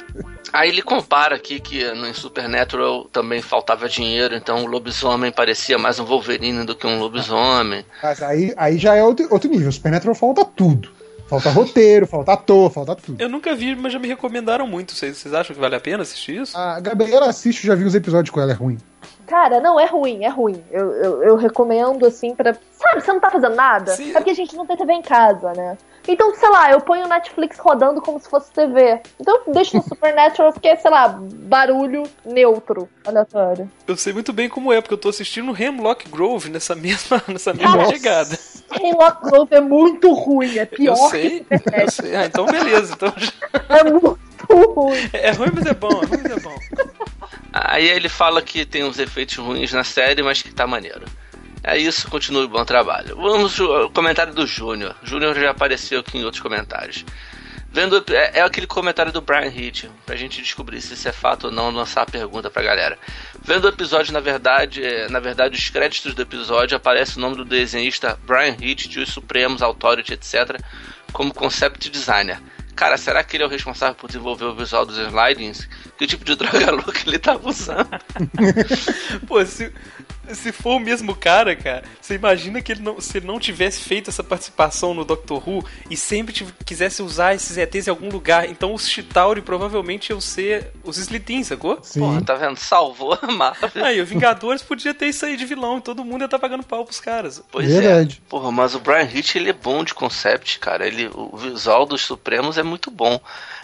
Aí ele compara aqui que no Supernatural também faltava dinheiro, então o lobisomem parecia mais um Wolverine do que um lobisomem. Mas aí, aí já é outro, outro nível. O Supernatural falta tudo. Falta roteiro, falta ator, falta tudo. Eu nunca vi, mas já me recomendaram muito. Vocês, vocês acham que vale a pena assistir isso? A Gabriela assiste, eu já vi os episódios com ela, é ruim. Cara, não, é ruim, é ruim. Eu, eu, eu recomendo, assim, pra... Sabe, você não tá fazendo nada? Sim. É porque a gente não tem T V em casa, né? Então, sei lá, eu ponho o Netflix rodando como se fosse T V. Então eu deixo no Supernatural porque é, sei lá, barulho neutro, aleatório. Eu sei muito bem como é, porque eu tô assistindo Hemlock Grove nessa mesma, nessa mesma chegada. Hemlock Grove é muito ruim, é pior. Eu sei, que eu é. sei. Ah, então beleza. Então... É muito ruim. É ruim, mas é bom, é ruim, mas é bom. Aí ele fala que tem uns efeitos ruins na série, mas que tá maneiro. É isso, continue o bom trabalho. Vamos ao comentário do Júnior. Júnior já apareceu aqui em outros comentários. Vendo, é, é aquele comentário do Brian Hitch, pra gente descobrir se isso é fato ou não, lançar a pergunta pra galera. Vendo o episódio, na verdade, na verdade, os créditos do episódio aparece o nome do desenhista Brian Hitch, de Os Supremos, Authority, etcétera, como concept designer. Cara, será que ele é o responsável por desenvolver o visual dos slidings? Que tipo de droga louca ele tava usando? Pô, se, se for o mesmo cara, cara, você imagina que ele não, se ele não tivesse feito essa participação no Doctor Who e sempre tiv- quisesse usar esses E Ts em algum lugar, então os Chitauri provavelmente iam ser os Slitin, sacou? Sim. Porra, tá vendo? Salvou a mata. Aí, o Vingadores podia ter isso aí de vilão, todo mundo ia tá pagando pau pros caras. Pois Verdade. é. Porra, mas o Brian Hitch, ele é bom de concept, cara. Ele, o visual dos Supremos é muito bom.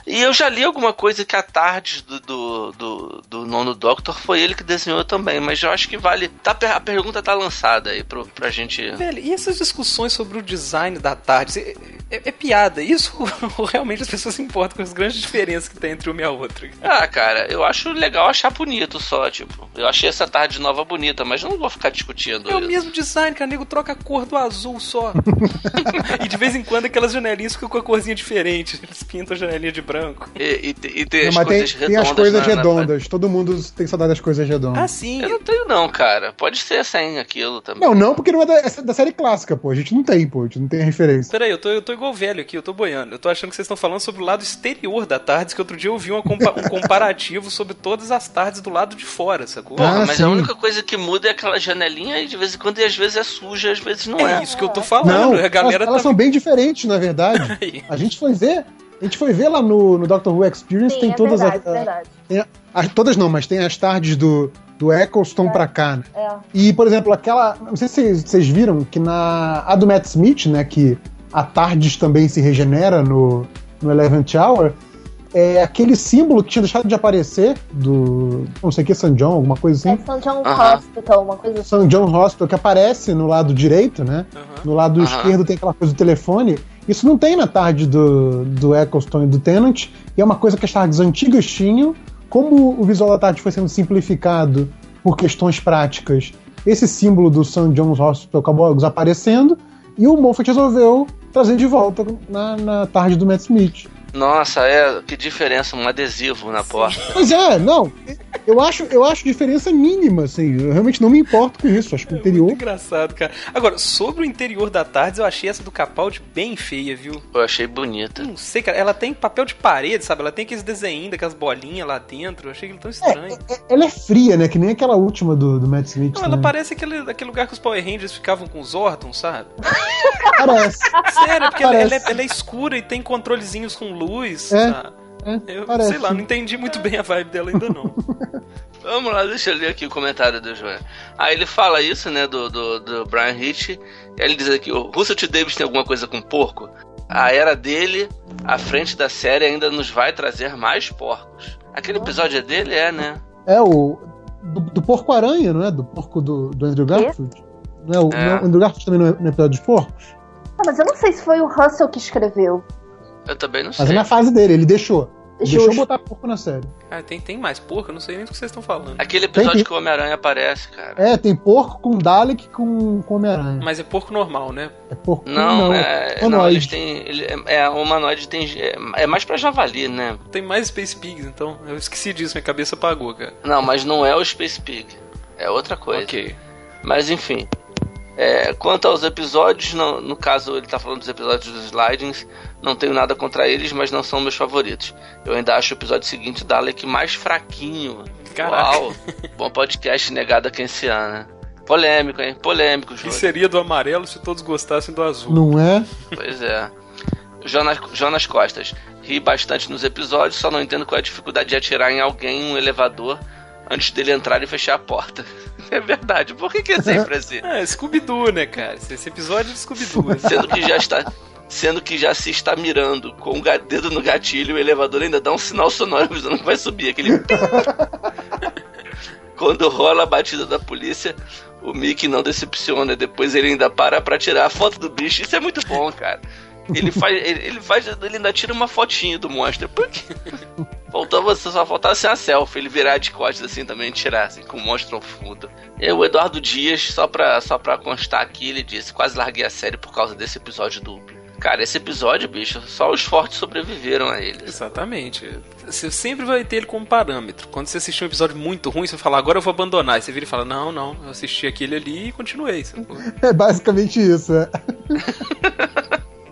E eu já li alguma coisa que a Tardis do, do, do, do nono Doctor foi ele que desenhou também, mas eu acho que vale. Tá, a pergunta tá lançada aí pro, pra gente. Velho, e essas discussões sobre o design da Tardis? É, é, é piada. Isso ou realmente as pessoas se importam com as grandes diferenças que tem entre uma e a outra? Ah, cara, eu acho legal achar bonito só, tipo. Eu achei essa Tardis nova bonita, mas não vou ficar discutindo. É o mesmo design, cara, nego troca a cor do azul só. E de vez em quando aquelas janelinhas ficam com a corzinha diferente. Eles pintam a janelinha de branco. E, e, e tem, não, as coisas tem, tem as coisas na, redondas. Na... Todo mundo tem saudade das coisas redondas. Ah, sim. Eu não tenho não, cara. Pode ser sem aquilo também. Não, não, porque não é da, é da série clássica, pô. A gente não tem, pô. A gente não tem a referência. Peraí, eu tô, eu tô igual velho aqui. Eu tô boiando. Eu tô achando que vocês estão falando sobre o lado exterior da Tardis, que outro dia eu vi uma compa- um comparativo sobre todas as Tardis do lado de fora, sacou? Porra, ah, mas sim. A única coisa que muda é aquela janelinha e de vez em quando e às vezes é suja, às vezes não é. É isso que eu tô falando. Não, a galera elas, elas tá... são bem diferentes, na verdade. A gente foi ver... A gente foi ver lá no, no Doctor Who Experience. Sim, tem é todas verdade, as... Verdade. Tem a, a, todas não, mas tem as Tardis do, do Eccleston é, pra cá, né? É. E, por exemplo, aquela... Não sei se vocês viram que na... A do Matt Smith, né? Que a Tardis também se regenera no, no Eleventh Hour. É aquele símbolo que tinha deixado de aparecer do... Não sei o que, Saint John, alguma coisa assim. É Saint John uh-huh. Hospital, uma coisa assim. Saint John Hospital, que aparece no lado direito, né? Uh-huh. No lado uh-huh. esquerdo tem aquela coisa do telefone... Isso não tem na Tardis do, do Eccleston e do Tennant, e é uma coisa que as Tardis antigas tinham. Como o visual da Tardis foi sendo simplificado por questões práticas, esse símbolo do Saint John's Hospital acabou desaparecendo, e o Moffat resolveu trazer de volta na, na Tardis do Matt Smith. Nossa, é, que diferença, um adesivo na porta. Pois é, não, eu acho, eu acho diferença mínima, assim, eu realmente não me importo com isso, acho que o interior... É muito engraçado, cara. Agora, sobre o interior da Tardis, eu achei essa do Capaldi bem feia, viu? Eu achei bonita. Não sei, cara, ela tem papel de parede, sabe, ela tem aqueles desenhos, aquelas bolinhas lá dentro, eu achei aquilo tão estranho. É, é, ela é fria, né, que nem aquela última do, do Matt Smith. Não, né? Ela parece aquele, aquele lugar que os Power Rangers ficavam com os Orton, sabe? Parece. Sério, porque parece. Ela, ela, é, ela é escura e tem controlezinhos com luz, é, tá? É, eu parece. Sei lá, não entendi muito bem a vibe dela ainda não. Vamos lá, deixa eu ler aqui o comentário do João. Aí ele fala isso, né, do, do, do Brian Hitch. Ele diz aqui, o Russell T. Davies tem alguma coisa com porco? A era dele, a frente da série ainda nos vai trazer mais porcos. Aquele episódio é dele, é, né? É, o do, do porco-aranha, não é? Do porco do, do Andrew Garfield. Não é, o, é. Não, Andrew Garfield também não é, não é episódio de porcos? Ah, mas eu não sei se foi o Russell que escreveu. Eu também não sei. Mas é na fase dele, ele deixou. Deixou, deixou botar porco na série. Ah, tem, tem mais porco? Eu não sei nem do que vocês estão falando. Aquele episódio tem, tem. que o Homem-Aranha aparece, cara. É, tem porco com Dalek com, com Homem-Aranha. Mas é porco normal, né? É porco não, normal. É, não, eles têm... Ele, é, o humanoide tem... É, é mais pra javali, né? Tem mais Space Pigs, então. Eu esqueci disso, minha cabeça apagou, cara. Não, mas não é o Space Pig. É outra coisa. Ok. Mas, enfim... É, quanto aos episódios, no, no caso ele tá falando dos episódios dos Slidings, não tenho nada contra eles, mas não são meus favoritos. Eu ainda acho o episódio seguinte da Alec mais fraquinho. Caraca. Uau, bom podcast negado a quem se ama, né? Polêmico, hein? Polêmico, Júlio. E seria do amarelo se todos gostassem do azul. Não é? Pois é. Jonas, Jonas Costas. Ri bastante nos episódios, só não entendo qual é a dificuldade de atirar em alguém em um elevador antes dele entrar e fechar a porta. É verdade, por que que é sempre assim? É, Scooby-Doo, né, cara? Esse episódio é de Scooby-Doo. Sendo que já está... sendo que já se está mirando com o dedo no gatilho, o elevador ainda dá um sinal sonoro avisando que vai subir, aquele... Quando rola a batida da polícia, o Mickey não decepciona. Depois ele ainda para pra tirar a foto do bicho. Isso é muito bom, cara. Ele faz, ele, ele faz, ele ainda tira uma fotinho do monstro. Por quê? Faltava, só faltasse uma selfie. Ele virar de costas assim também, tirar assim, com o monstro ao fundo. E o Eduardo Dias, só pra, só pra constar aqui, ele disse: quase larguei a série por causa desse episódio duplo. Cara, esse episódio, bicho, só os fortes sobreviveram a ele. Exatamente. Você sempre vai ter ele como parâmetro. Quando você assistir um episódio muito ruim, você fala, agora eu vou abandonar. E você vira e fala, não, não, eu assisti aquele ali e continuei. É basicamente isso, né?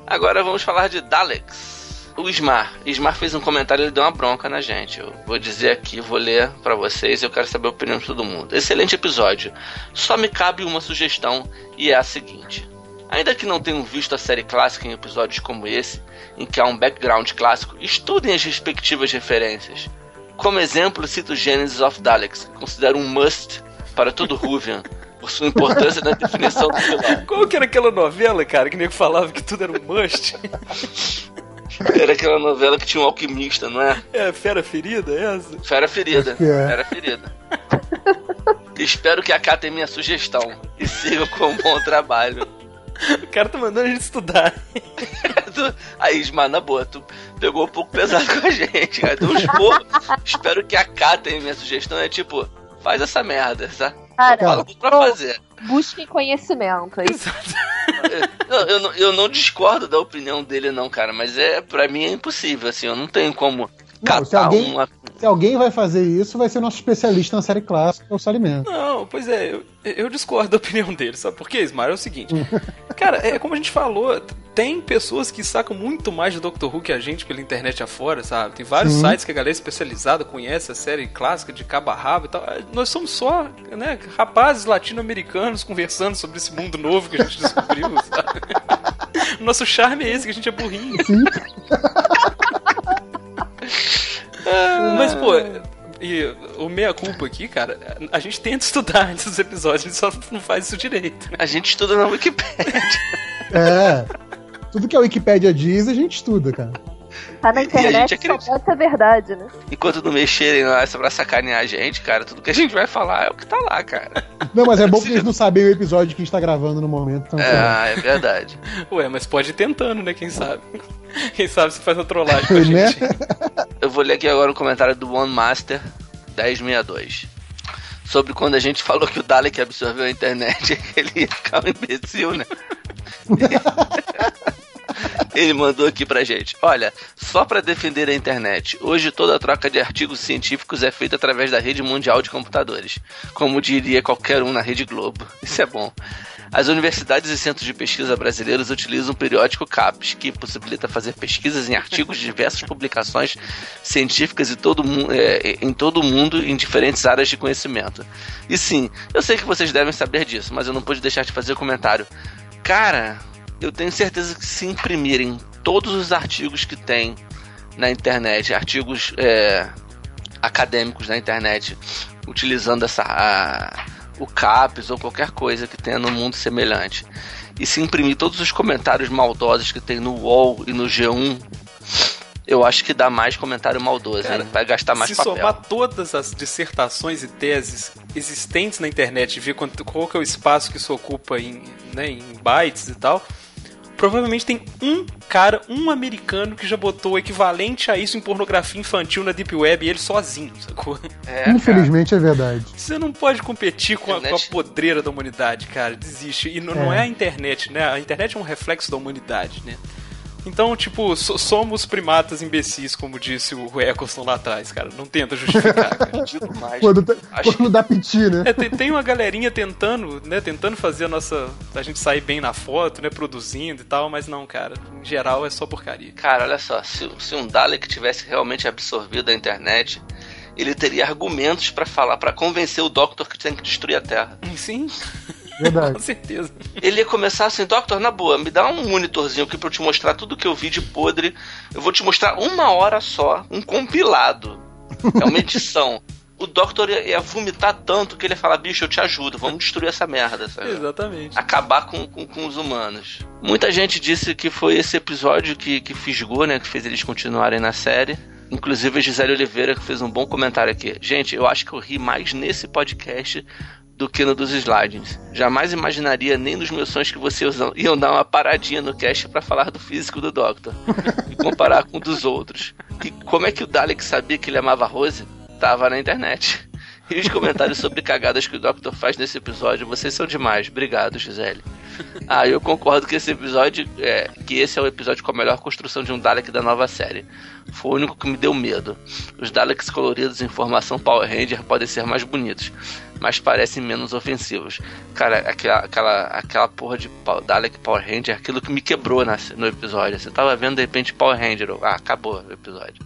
Agora vamos falar de Daleks. O Ismar. Ismar fez um comentário e ele deu uma bronca na gente. Eu vou dizer aqui, vou ler pra vocês, eu quero saber a opinião de todo mundo. Excelente episódio. Só me cabe uma sugestão e é a seguinte... Ainda que não tenham visto a série clássica em episódios como esse, em que há um background clássico, estudem as respectivas referências. Como exemplo, cito Genesis of Daleks, que considero um must para todo Whovian, por sua importância na definição do vilão. Qual que era aquela novela, cara, que nem falava que tudo era um must? Era aquela novela que tinha um alquimista, não é? É, Fera Ferida, essa? Fera Ferida, é. Fera Ferida. Espero que acatem minha sugestão e sigam com um bom trabalho. O cara tá mandando a gente estudar. Aí, Ismar, na boa, tu pegou um pouco pesado com a gente, cara. Deu uns porros. Espero que acatem minha sugestão. É tipo, faz essa merda, sabe? Cara, fala tudo pra fazer. Busque conhecimento. Exato. Eu, eu, não, eu não discordo da opinião dele, não, cara. Mas é, pra mim é impossível, assim. Eu não tenho como... Não, se, alguém, uma... se alguém vai fazer isso, vai ser nosso especialista na série clássica, o Sarmento. Não, pois é, eu, eu discordo da opinião dele, sabe por quê, Ismar? É o seguinte, cara, é como a gente falou, tem pessoas que sacam muito mais de Doctor Who que a gente pela internet afora, sabe? Tem vários Sim. sites que a galera é especializada conhece a série clássica de cabo a rabo e tal. Nós somos só, né, rapazes latino-americanos conversando sobre esse mundo novo que a gente descobriu, sabe? O nosso charme é esse, que a gente é burrinho. Sim. Ah, mas, pô, e o meia-culpa aqui, cara, a gente tenta estudar esses episódios, a gente só não faz isso direito. Né? A gente estuda na Wikipédia. É, tudo que a Wikipédia diz, a gente estuda, cara. Tá na internet, só bota a verdade, né? Enquanto não mexerem lá, só pra sacanear a gente, cara, tudo que a gente vai falar é o que tá lá, cara. Não, mas é bom porque eles não sabem o episódio que a gente tá gravando no momento. Então, ah, é, é verdade. Ué, mas pode ir tentando, né, quem sabe. Quem sabe se faz uma trollagem com a gente. Eu vou ler aqui agora o comentário do One Master dez sessenta e dois. Sobre quando a gente falou que o Dalek absorveu a internet, ele ia ficar um imbecil, né? Ele mandou aqui pra gente. Olha, só pra defender a internet, hoje toda a troca de artigos científicos é feita através da rede mundial de computadores, como diria qualquer um na Rede Globo. Isso é bom. As universidades e centros de pesquisa brasileiros utilizam o periódico CAPES, que possibilita fazer pesquisas em artigos de diversas publicações científicas em todo, é, em todo o mundo, em diferentes áreas de conhecimento. E sim, eu sei que vocês devem saber disso, mas eu não pude deixar de fazer o comentário. Cara... Eu tenho certeza que se imprimirem todos os artigos que tem na internet, artigos é, acadêmicos na internet, utilizando essa, a, o CAPES ou qualquer coisa que tenha no mundo semelhante, e se imprimir todos os comentários maldosos que tem no U O L e no G um, eu acho que dá mais comentário maldoso, cara, né? Vai gastar mais se papel. Se somar todas as dissertações e teses existentes na internet e ver quanto, qual que é o espaço que isso ocupa em, né, em bytes e tal... Provavelmente tem um cara, um americano, que já botou o equivalente a isso em pornografia infantil na Deep Web, e ele sozinho, sacou? É, infelizmente, cara, é verdade. Você não pode competir com a, com a podreira da humanidade, cara. Desiste. E não é. não é a internet, né? A internet é um reflexo da humanidade, né? Então, tipo, so- somos primatas imbecis, como disse o Eccleston lá atrás, cara. Não tenta justificar, cara. Quando, tá, quando que... dá piti, né? É, tem, tem uma galerinha tentando, né? Tentando fazer a nossa... A gente sair bem na foto, né? Produzindo e tal, mas não, cara. Em geral, é só porcaria. Cara, olha só. Se, se um Dalek tivesse realmente absorvido a internet, ele teria argumentos pra falar, pra convencer o Doctor que tem que destruir a Terra. Sim. Verdade. Com certeza. Ele ia começar assim, Doctor, na boa, me dá um monitorzinho aqui pra eu te mostrar tudo que eu vi de podre. Eu vou te mostrar uma hora só, um compilado. É uma edição. o Doctor ia vomitar tanto que ele ia falar, bicho, eu te ajudo, vamos destruir essa merda, sabe? Exatamente. Acabar com, com, com os humanos. Muita gente disse que foi esse episódio que, que fisgou, né, que fez eles continuarem na série. Inclusive a Gisele Oliveira, que fez um bom comentário aqui. Gente, eu acho que eu ri mais nesse podcast do que no dos slides. Jamais imaginaria nem nos meus sonhos que vocês iam dar uma paradinha no cast pra falar do físico do Doctor e comparar com o dos outros. E como é que o Dalek sabia que ele amava a Rose? Tava na internet. E os comentários sobre cagadas que o Doctor faz nesse episódio, vocês são demais. Obrigado, Gisele. Ah, eu concordo que esse episódio é, que esse é o episódio com a melhor construção de um Dalek da nova série. Foi o único que me deu medo. Os Daleks coloridos em formação Power Ranger podem ser mais bonitos, mas parecem menos ofensivos. Cara, aquela, aquela, aquela porra de Dalek Power Ranger, aquilo que me quebrou na, no episódio. Você tava vendo, de repente, Power Ranger. Ah, acabou o episódio.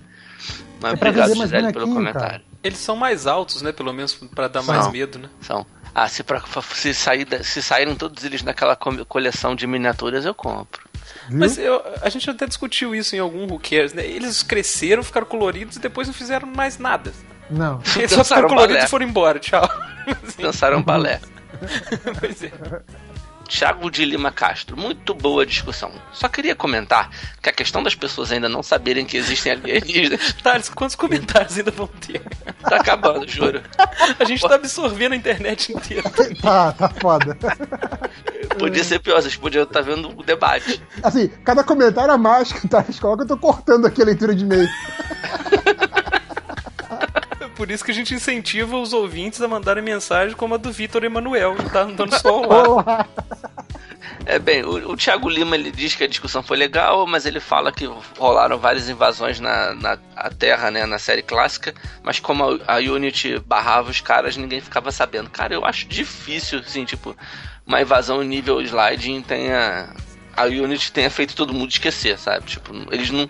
Mas é, obrigado, Gisele, pelo comentário. Cara. Eles são mais altos, né? Pelo menos pra dar são. mais medo, né? São. Ah, se, pra, se, sair, se saírem todos eles naquela coleção de miniaturas, eu compro. Viu? Mas eu, a gente até discutiu isso em algum Who Cares, né? Eles cresceram, ficaram coloridos e depois não fizeram mais nada. Não. Eles só ficaram coloridos e foram embora, tchau. Assim. Dançaram balé. Pois é. Thiago de Lima Castro, muito boa a discussão. Só queria comentar que a questão das pessoas ainda não saberem que existem alienígenas... Thales, quantos comentários ainda vão ter? Tá acabando, juro. A gente tá absorvendo a internet inteira. Tá, tá foda. Podia ser pior, vocês podiam estar vendo o debate. Assim, cada comentário a mais que o Thales coloca, eu tô cortando aqui a leitura de e-mail. Por isso que a gente incentiva os ouvintes a mandarem mensagem como a do Vitor Emanuel, que tá dando só o ar. É, bem, o, o Thiago Lima, ele diz que a discussão foi legal, mas ele fala que rolaram várias invasões na, na a Terra, né, na série clássica, mas como a, a Unity barrava os caras, ninguém ficava sabendo. Cara, eu acho difícil, assim, tipo, uma invasão nível Sliding tenha... a Unity tenha feito todo mundo esquecer, sabe? Tipo, eles não...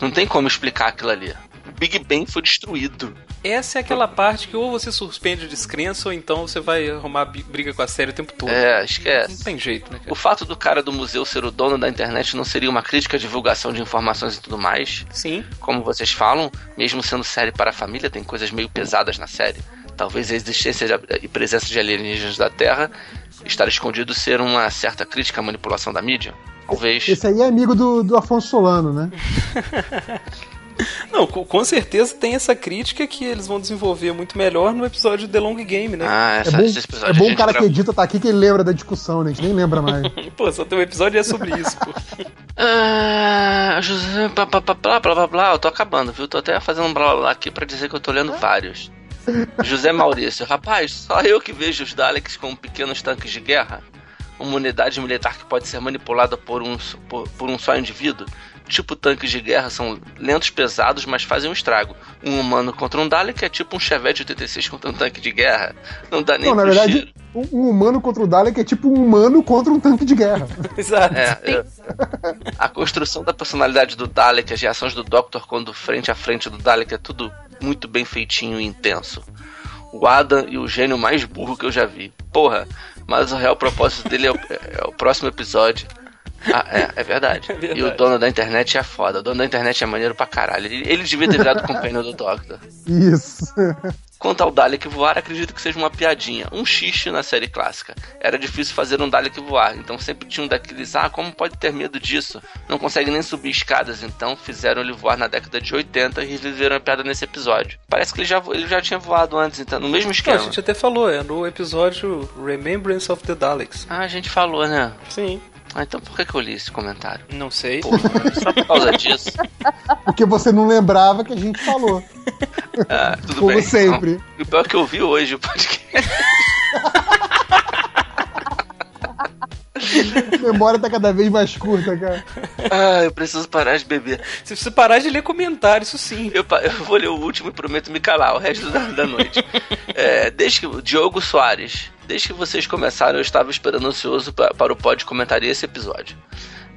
não tem como explicar aquilo ali. O Big Bang foi destruído. Essa é aquela parte que ou você suspende a descrença ou então você vai arrumar briga com a série o tempo todo. É, esquece. Não tem jeito, né, cara? O fato do cara do museu ser o dono da internet não seria uma crítica à divulgação de informações e tudo mais? Sim. Como vocês falam, mesmo sendo série para a família, tem coisas meio pesadas na série. Talvez a existência e presença de alienígenas da Terra estar escondido ser uma certa crítica à manipulação da mídia. Talvez. Esse aí é amigo do, do Afonso Solano, né? Não, com certeza tem essa crítica que eles vão desenvolver muito melhor no episódio The Long Game, né? Ah, essa, é bom, esse episódio é bom o cara grava... que edita tá aqui que ele lembra da discussão, né? A gente nem lembra mais. Pô, só tem um episódio e é sobre isso, pô. Ah, José, blá, blá, blá, blá, blá, eu tô acabando, viu? Tô até fazendo um blá, blá aqui pra dizer que eu tô lendo vários. José Maurício, rapaz, só eu que vejo os Daleks como pequenos tanques de guerra? Uma unidade militar que pode ser manipulada por um, por, por um só indivíduo? Tipo tanques de guerra, são lentos, pesados, mas fazem um estrago. Um humano contra um Dalek é tipo um Chevette oitenta e seis contra um tanque de guerra. Não dá nem não, pro na verdade, tiro. Um, um humano contra o Dalek é tipo um humano contra um tanque de guerra. Exato. É, é. A construção da personalidade do Dalek, as reações do Doctor quando frente a frente do Dalek é tudo muito bem feitinho e intenso. O Adam e o gênio mais burro que eu já vi. Porra, mas o real propósito dele é o, é o próximo episódio. Ah, é, é, verdade. é verdade. E o dono da internet é foda. O dono da internet é maneiro pra caralho. Ele, ele devia ter virado companheiro do Doctor. Isso. Quanto ao Dalek voar, acredito que seja uma piadinha. Um xixi na série clássica. Era difícil fazer um Dalek voar, então sempre tinha um daqueles... Ah, como pode ter medo disso? Não consegue nem subir escadas, então fizeram ele voar na década de oitenta e reviveram a piada nesse episódio. Parece que ele já, ele já tinha voado antes, então, no mesmo esquema. Ah, a gente até falou, é no episódio Remembrance of the Daleks. Ah, a gente falou, né? Sim. Ah, então por que, que eu li esse comentário? Não sei. Pô, só por causa disso. Porque você não lembrava que a gente falou. Ah, tudo Como bem. Como sempre. Não. O pior que eu vi hoje o podcast. A memória tá cada vez mais curta, cara. Ah, eu preciso parar de beber. Você precisa parar de ler comentários, isso sim. Eu, eu vou ler o último e prometo me calar o resto da, da noite. É, desde que... Diogo Soares... Desde que vocês começaram, eu estava esperando ansioso pra, para o pod comentar esse episódio.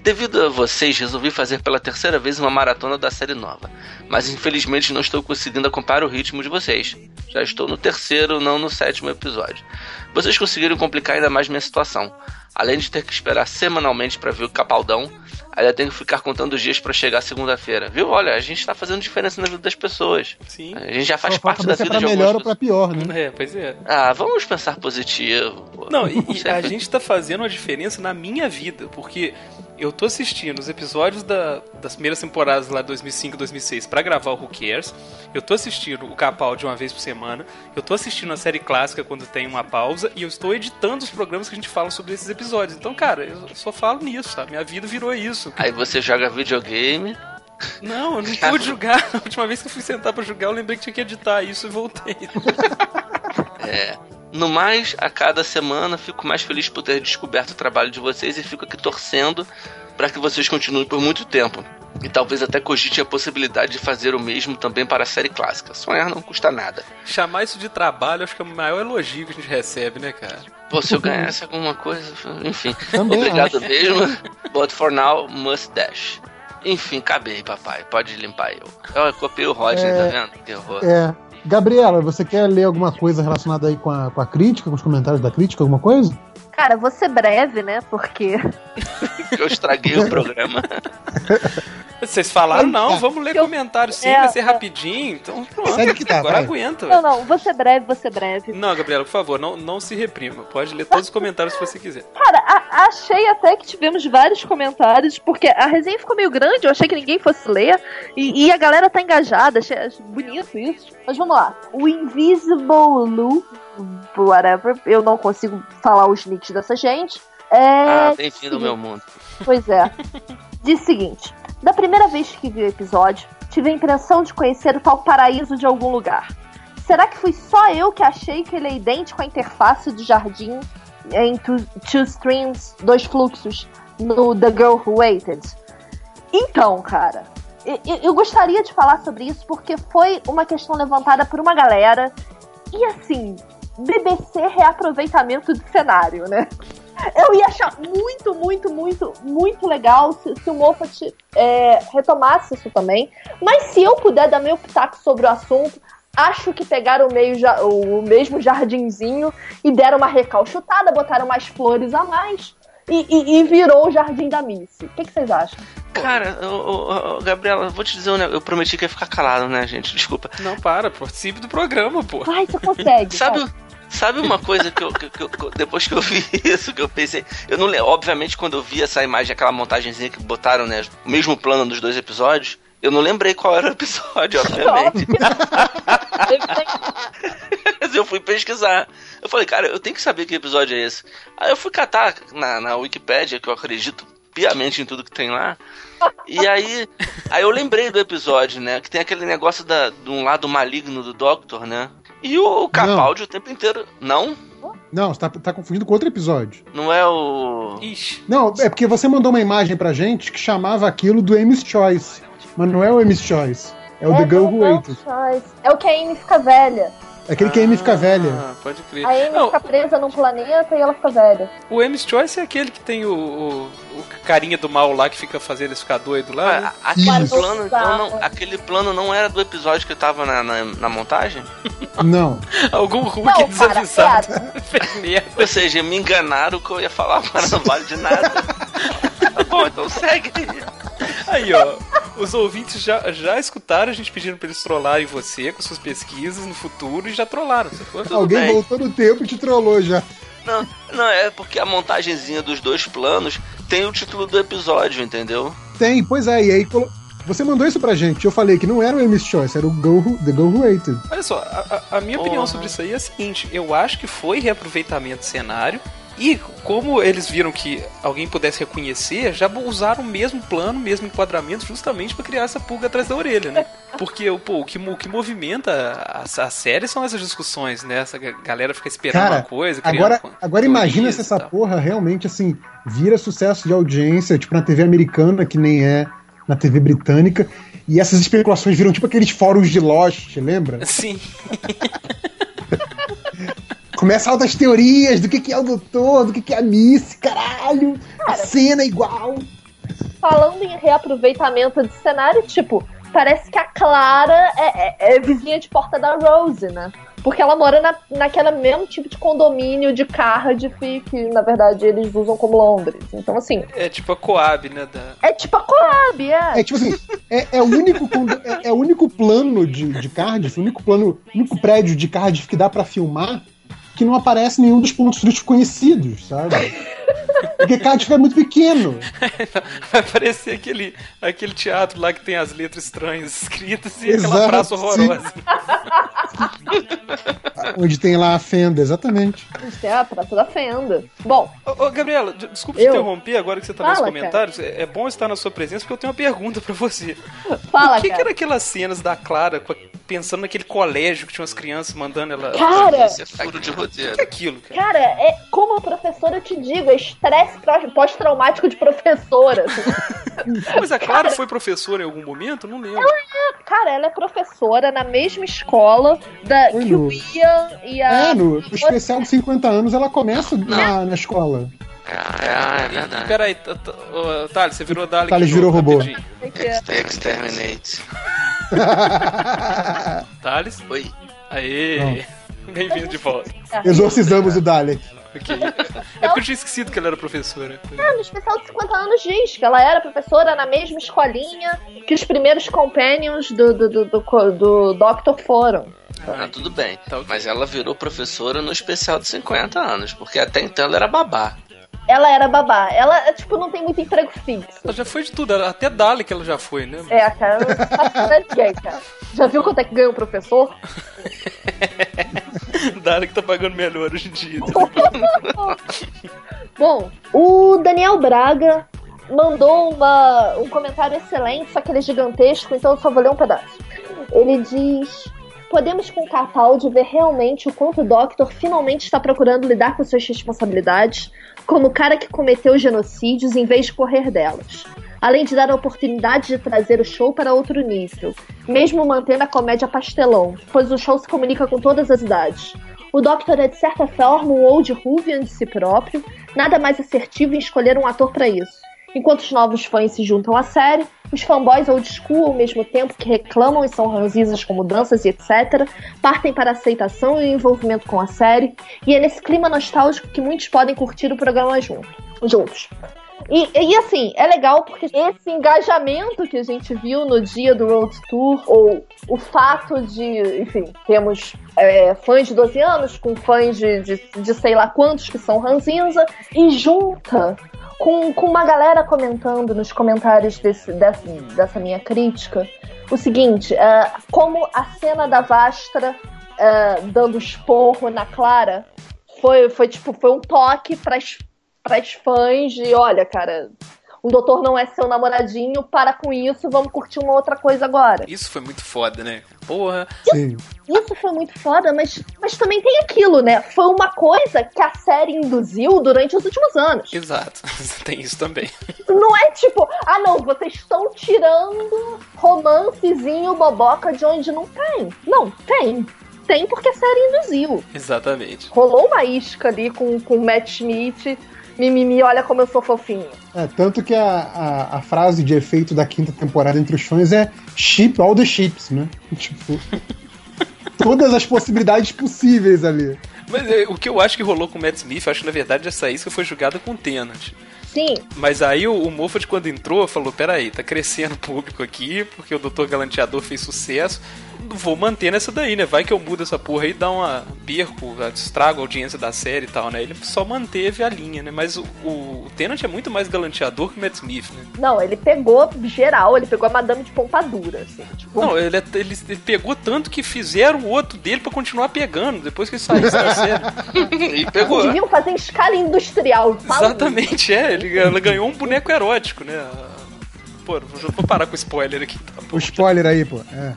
Devido a vocês, resolvi fazer pela terceira vez uma maratona da série nova, mas infelizmente não estou conseguindo acompanhar o ritmo de vocês. Já estou no terceiro, não no sétimo episódio. Vocês conseguiram complicar ainda mais minha situação. Além de ter que esperar semanalmente para ver o Capaldão, ainda tenho que ficar contando os dias para chegar segunda-feira. Viu? Olha, a gente tá fazendo diferença na vida das pessoas. Sim. A gente já faz só parte da vida pra de algumas pessoas. Melhor ou pra pior, né? É, pois é. Ah, vamos pensar positivo. Pô. Não, e, e a gente tá fazendo a diferença na minha vida, porque eu tô assistindo os episódios da, das primeiras temporadas lá de dois mil e cinco, dois mil e seis pra gravar o Who Cares. Eu tô assistindo o Capaldi uma vez por semana. Eu tô assistindo a série clássica quando tem uma pausa. E eu estou editando os programas que a gente fala sobre esses episódios. Então, cara, eu só falo nisso, sabe? Minha vida virou isso. Aí você joga videogame. Não, eu não pude jogar. A última vez que eu fui sentar pra jogar, eu lembrei que tinha que editar isso e voltei. É... No mais, a cada semana fico mais feliz por ter descoberto o trabalho de vocês e fico aqui torcendo para que vocês continuem por muito tempo. E talvez até cogite a possibilidade de fazer o mesmo também para a série clássica. Sonhar não custa nada. Chamar isso de trabalho acho que é o maior elogio que a gente recebe, né, cara? Pô, se eu ganhasse alguma coisa, enfim. Também obrigado é. mesmo. But for now, must dash. Enfim, acabei, papai. Pode limpar eu. Eu copiei o Rodney, é... tá vendo? Que horror. É. Gabriela, você quer ler alguma coisa relacionada aí com a, com a crítica, com os comentários da crítica, alguma coisa? Cara, vou ser breve, né, porque... eu estraguei o programa. Vocês falaram, não, vamos ler eu... comentário sim, é, vai ser é... rapidinho, então pronto, sério que tá, agora vai. Aguenta. Não, não, vou ser breve, vou ser breve. Não, Gabriela, por favor, não, não se reprima, pode ler todos os comentários se você quiser. Cara, a, achei até que tivemos vários comentários, porque a resenha ficou meio grande, eu achei que ninguém fosse ler, e, e a galera tá engajada, achei bonito isso. Mas vamos lá, o Invisible Lu, whatever, eu não consigo falar os nicks dessa gente. É... Ah, tem fim no meu mundo. Pois é. Diz o seguinte: da primeira vez que vi o episódio, tive a impressão de conhecer o tal paraíso de algum lugar. Será que fui só eu que achei que ele é idêntico à interface do jardim em Two, two Streams, Dois Fluxos, no The Girl Who Waited? Então, cara, eu, eu gostaria de falar sobre isso porque foi uma questão levantada por uma galera. E assim, B B C reaproveitamento de cenário, né? Eu ia achar muito, muito, muito, muito legal se, se o Moffat é, retomasse isso também. Mas se eu puder dar meu pitaco sobre o assunto, acho que pegaram o, meio, o mesmo jardinzinho e deram uma recalchutada, botaram umas flores a mais e, e, e virou o Jardim da Missy. O que, que vocês acham? Cara, ô, ô, Gabriela, vou te dizer, né? Eu prometi que ia ficar calado, né, gente? Desculpa. Não, para, participe do programa, pô. Ai, você consegue. Sabe o... Sabe uma coisa que eu, que, que eu, depois que eu vi isso, que eu pensei, eu não, obviamente quando eu vi essa imagem, aquela montagenzinha que botaram, né, o mesmo plano dos dois episódios, eu não lembrei qual era o episódio, obviamente. Mas eu fui pesquisar, eu falei, cara, eu tenho que saber que episódio é esse. Aí eu fui catar na, na Wikipédia, que eu acredito piamente em tudo que tem lá. E aí, aí eu lembrei do episódio, né, que tem aquele negócio da, de um lado maligno do Doctor, né. E o Capaldi não. O tempo inteiro... Não? Não, você tá, tá confundindo com outro episódio. Não é o... Ixi. Não, é porque você mandou uma imagem pra gente que chamava aquilo do Amy's Choice. Mas não é o Amy's Choice. É o é The Girl Who Waited. É o que a Amy fica velha. É aquele ah, que a Amy fica velha. Ah, pode crer. A Amy não. fica presa num planeta e ela fica velha. O Amy's Choice é aquele que tem o, o, o carinha do mal lá que fica fazendo ele ficar doido lá. Ah, né? aquele, plano, então, não, aquele plano não era do episódio que eu tava na, na, na montagem? Não. Algum Hulk desavisado. Ou seja, me enganaram que eu ia falar, mas não vale de nada. Tá bom, então segue. Aí, ó, os ouvintes já, já escutaram a gente pedindo pra eles trollarem você com suas pesquisas no futuro e já trollaram. Alguém bem. Voltou no tempo e te trollou já. Não, não, é porque a montagenzinha dos dois planos tem o título do episódio, entendeu? Tem, pois é, e aí colo... você mandou isso pra gente, eu falei que não era o Amy's Choice, era o Go Who, The Go Who Waited. Olha só, a, a minha oh. opinião sobre isso aí é a seguinte, eu acho que foi reaproveitamento de cenário. E como eles viram que alguém pudesse reconhecer, já usaram o mesmo plano, o mesmo enquadramento, justamente para criar essa pulga atrás da orelha, né? Porque pô, o, que, o que movimenta a, a série são essas discussões, né? Essa galera fica esperando Cara, uma coisa. Agora, uma... agora imagina se essa porra realmente assim vira sucesso de audiência, tipo na T V americana, que nem é na T V britânica, e essas especulações viram tipo aqueles fóruns de Lost, lembra? Sim. Começa altas teorias do que, que é o doutor, do que, que é a Missy, caralho, cara, a cena é igual. falando em reaproveitamento de cenário, tipo, parece que a Clara é, é, é vizinha de porta da Rose, né? Porque ela mora na, naquela mesmo tipo de condomínio de Cardiff que, na verdade, eles usam como Londres. Então, assim... É tipo a Coab, né? Da... É tipo a Coab, é. É tipo assim, é, é, o, único condo... é, é o único plano de, de Cardiff, o único plano, o único prédio de Cardiff que dá pra filmar que não aparece nenhum dos pontos turísticos conhecidos, sabe? Porque Cardiff é muito pequeno. Vai parecer aquele, aquele teatro lá que tem as letras estranhas escritas e exato, aquela praça horrorosa. Onde tem lá a Fenda, exatamente. É a praça da Fenda. Bom. Ô, ô Gabriela, desculpa eu? te interromper agora que você tá Fala, nos comentários. Cara. É bom estar na sua presença porque eu tenho uma pergunta pra você. Fala, O que, que eram aquelas cenas da Clara pensando naquele colégio que tinha umas crianças mandando ela... Cara! Isso é furo de roteiro. O que é aquilo, cara? Cara, é, como professora eu te digo, é estresse pós-traumático de professora. Assim. Mas a Clara cara, foi professora em algum momento? Não lembro. Ela é, cara, ela é professora na mesma escola da, que no... o Ian e a... É, no especial de cinquenta anos ela começa na, na escola. Ah, é verdade. Peraí, Thales, você virou Dalek. Thales virou robô. Exterminate. Thales? Oi. Aê. Bem-vindo de volta. Exorcizamos o Dalek. Okay. É porque eu tinha esquecido que ela era professora. Ah, no especial de cinquenta anos diz que ela era professora na mesma escolinha que os primeiros companions do, do, do, do, do Doctor foram. Ah, tudo bem. Mas ela virou professora no especial de cinquenta anos, porque até então ela era babá. Ela era babá. Ela, tipo, não tem muito emprego fixo. Ela já foi de tudo. Até Dalek ela já foi, né? É, cara. cara. Já viu quanto é que ganha o professor? Dalek tá pagando melhor hoje em dia. Bom, o Daniel Braga mandou uma, um comentário excelente, só que ele é gigantesco, então eu só vou ler um pedaço. Ele diz... Podemos com Capaldi ver realmente o quanto o Doctor finalmente está procurando lidar com suas responsabilidades como o cara que cometeu genocídios em vez de correr delas. Além de dar a oportunidade de trazer o show para outro nível, mesmo mantendo a comédia pastelão, pois o show se comunica com todas as idades. O Doctor é de certa forma um old Whovian de si próprio, nada mais assertivo em escolher um ator para isso. Enquanto os novos fãs se juntam à série, os fanboys old school, ao mesmo tempo que reclamam e são ranzinhas com mudanças e etcétera, partem para a aceitação e o envolvimento com a série, e é nesse clima nostálgico que muitos podem curtir o programa junto, juntos. E, e assim, é legal porque esse engajamento que a gente viu no dia do World Tour, ou o fato de, enfim, temos é, fãs de doze anos com fãs de, de, de sei lá quantos que são ranzinza, e junta com, com uma galera comentando nos comentários desse, desse, dessa minha crítica o seguinte, uh, como a cena da Vastra uh, dando esporro na Clara foi, foi, tipo, foi um toque pras, pras fãs de, olha cara, o doutor não é seu namoradinho, para com isso, vamos curtir uma outra coisa agora. Isso foi muito foda, né? Porra. Isso, isso foi muito foda, mas, mas também tem aquilo, né? Foi uma coisa que a série induziu durante os últimos anos. Exato, tem isso também. Não é tipo, ah não, vocês estão tirando romancezinho boboca de onde não tem. Não, tem. Tem porque a série induziu. Exatamente. Rolou uma isca ali com o Matt Smith... Mimimi, olha como eu sou fofinho. É, tanto que a, a, a frase de efeito da quinta temporada entre os fãs é ship all the ships, né? Tipo, todas as possibilidades possíveis ali. Mas é, o que eu acho que rolou com o Matt Smith, acho que na verdade essa isca foi julgada com o Tennant. Sim. Mas aí o, o Moffat quando entrou falou, peraí, tá crescendo o público aqui, porque o doutor Galanteador fez sucesso, vou manter nessa daí, né? Vai que eu mudo essa porra aí, dá uma perco, estrago a audiência da série e tal, né? Ele só manteve a linha, né? Mas o, o, o Tennant é muito mais galanteador que o Matt Smith, né? Não, ele pegou geral, ele pegou a Madame de Pompadura, assim. Tipo... Não, ele, ele, ele pegou tanto que fizeram o outro dele pra continuar pegando, depois que ele saiu da série. E pegou. Deviam fazer em escala industrial. Exatamente, é. Ele, ela ganhou um boneco erótico, né? Pô, vou parar com o spoiler aqui. Tá bom, o spoiler já... aí, pô. É.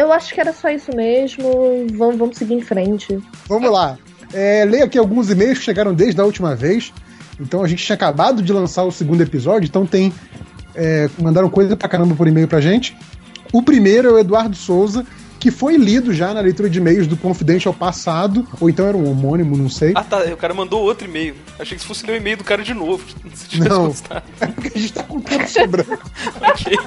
Eu acho que era só isso mesmo. Vamos, vamos seguir em frente. Vamos lá. É, leio aqui alguns e-mails que chegaram desde a última vez. Então a gente tinha acabado de lançar o segundo episódio. Então tem... É, mandaram coisa pra caramba por e-mail pra gente. O primeiro é o Eduardo Souza, que foi lido já na leitura de e-mails do Confidential passado, ou então era um homônimo, não sei. Ah tá, o cara mandou outro e-mail. Achei que se fosse ler o e-mail do cara de novo. Se não, gostado. É porque a gente tá com o tempo sobrando. Ok.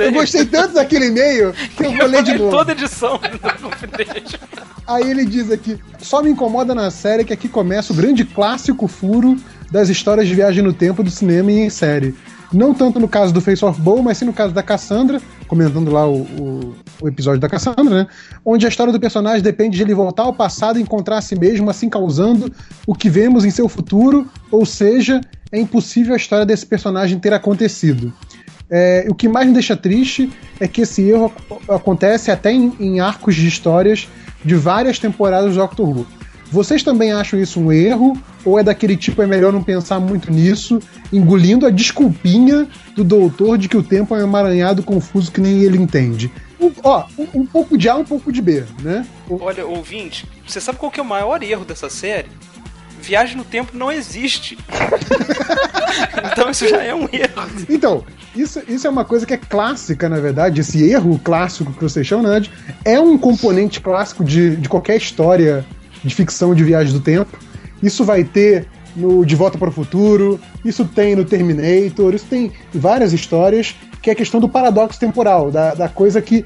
Eu gostei tanto daquele e-mail que eu, eu falei de novo toda edição do Confidential. Aí ele diz aqui: só me incomoda na série que aqui começa o grande clássico furo das histórias de viagem no tempo do cinema e em série. Não tanto no caso do Face of Bow, mas sim no caso da Cassandra, comentando lá o, o, o episódio da Cassandra, né? Onde a história do personagem depende de ele voltar ao passado e encontrar a si mesmo, assim causando o que vemos em seu futuro, ou seja, é impossível a história desse personagem ter acontecido. É, o que mais me deixa triste é que esse erro acontece até em, em arcos de histórias de várias temporadas do Doctor Who. Vocês também acham isso um erro? Ou é daquele tipo, é melhor não pensar muito nisso, engolindo a desculpinha do doutor de que o tempo é um emaranhado confuso que nem ele entende? Um, ó, um, um pouco de A, um pouco de B, né? Olha, ouvinte, você sabe qual que é o maior erro dessa série? Viagem no tempo não existe. Então isso já é um erro. Então, isso, isso é uma coisa que é clássica, na verdade. Esse erro clássico que vocês chamam, na verdade, é um componente clássico de, de qualquer história de ficção de viagem do tempo. Isso vai ter no De Volta para o Futuro, isso tem no Terminator, isso tem várias histórias, que é a questão do paradoxo temporal, da, da coisa que...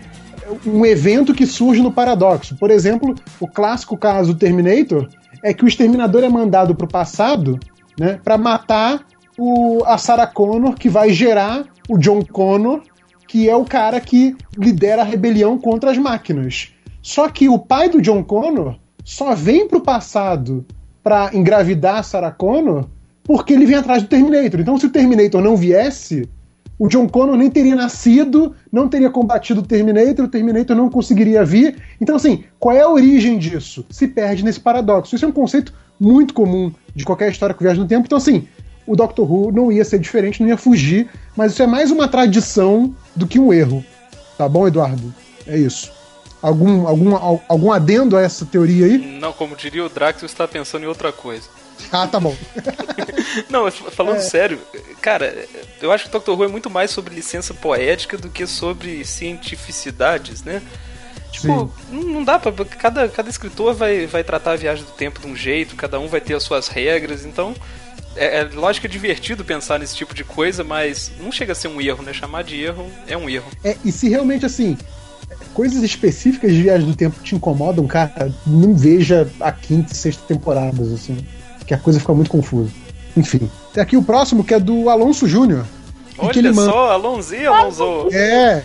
um evento que surge no paradoxo. Por exemplo, o clássico caso do Terminator é que o Exterminador é mandado para o passado, né, para matar o, a Sarah Connor, que vai gerar o John Connor, que é o cara que lidera a rebelião contra as máquinas. Só que o pai do John Connor só vem para o passado pra engravidar a Sarah Connor porque ele vem atrás do Terminator. Então, se o Terminator não viesse, o John Connor nem teria nascido, não teria combatido o Terminator, o Terminator não conseguiria vir. Então, assim, qual é a origem disso? Se perde nesse paradoxo. Isso é um conceito muito comum de qualquer história que viaja no tempo. Então, assim, o Doctor Who não ia ser diferente, não ia fugir, mas isso é mais uma tradição do que um erro. Tá bom, Eduardo? É isso. Algum, algum, algum adendo a essa teoria aí? Não, como diria o Drax, eu estava pensando em outra coisa. Ah, tá bom. Não, falando é... sério, cara, eu acho que o Doctor Who é muito mais sobre licença poética do que sobre cientificidades, né? Tipo, não, não dá pra... Cada, cada escritor vai, vai tratar a viagem do tempo de um jeito, cada um vai ter as suas regras, então... É, é lógico que é divertido pensar nesse tipo de coisa, mas não chega a ser um erro, né? Chamar de erro é um erro. É, e se realmente, assim... coisas específicas de viagem do tempo te incomodam, cara, não veja a quinta e sexta temporadas, assim, que a coisa fica muito confusa. Enfim. Tem aqui o próximo, que é do Alonso Júnior. Olha que ele manda... só, Alonzinho, Alonso. É,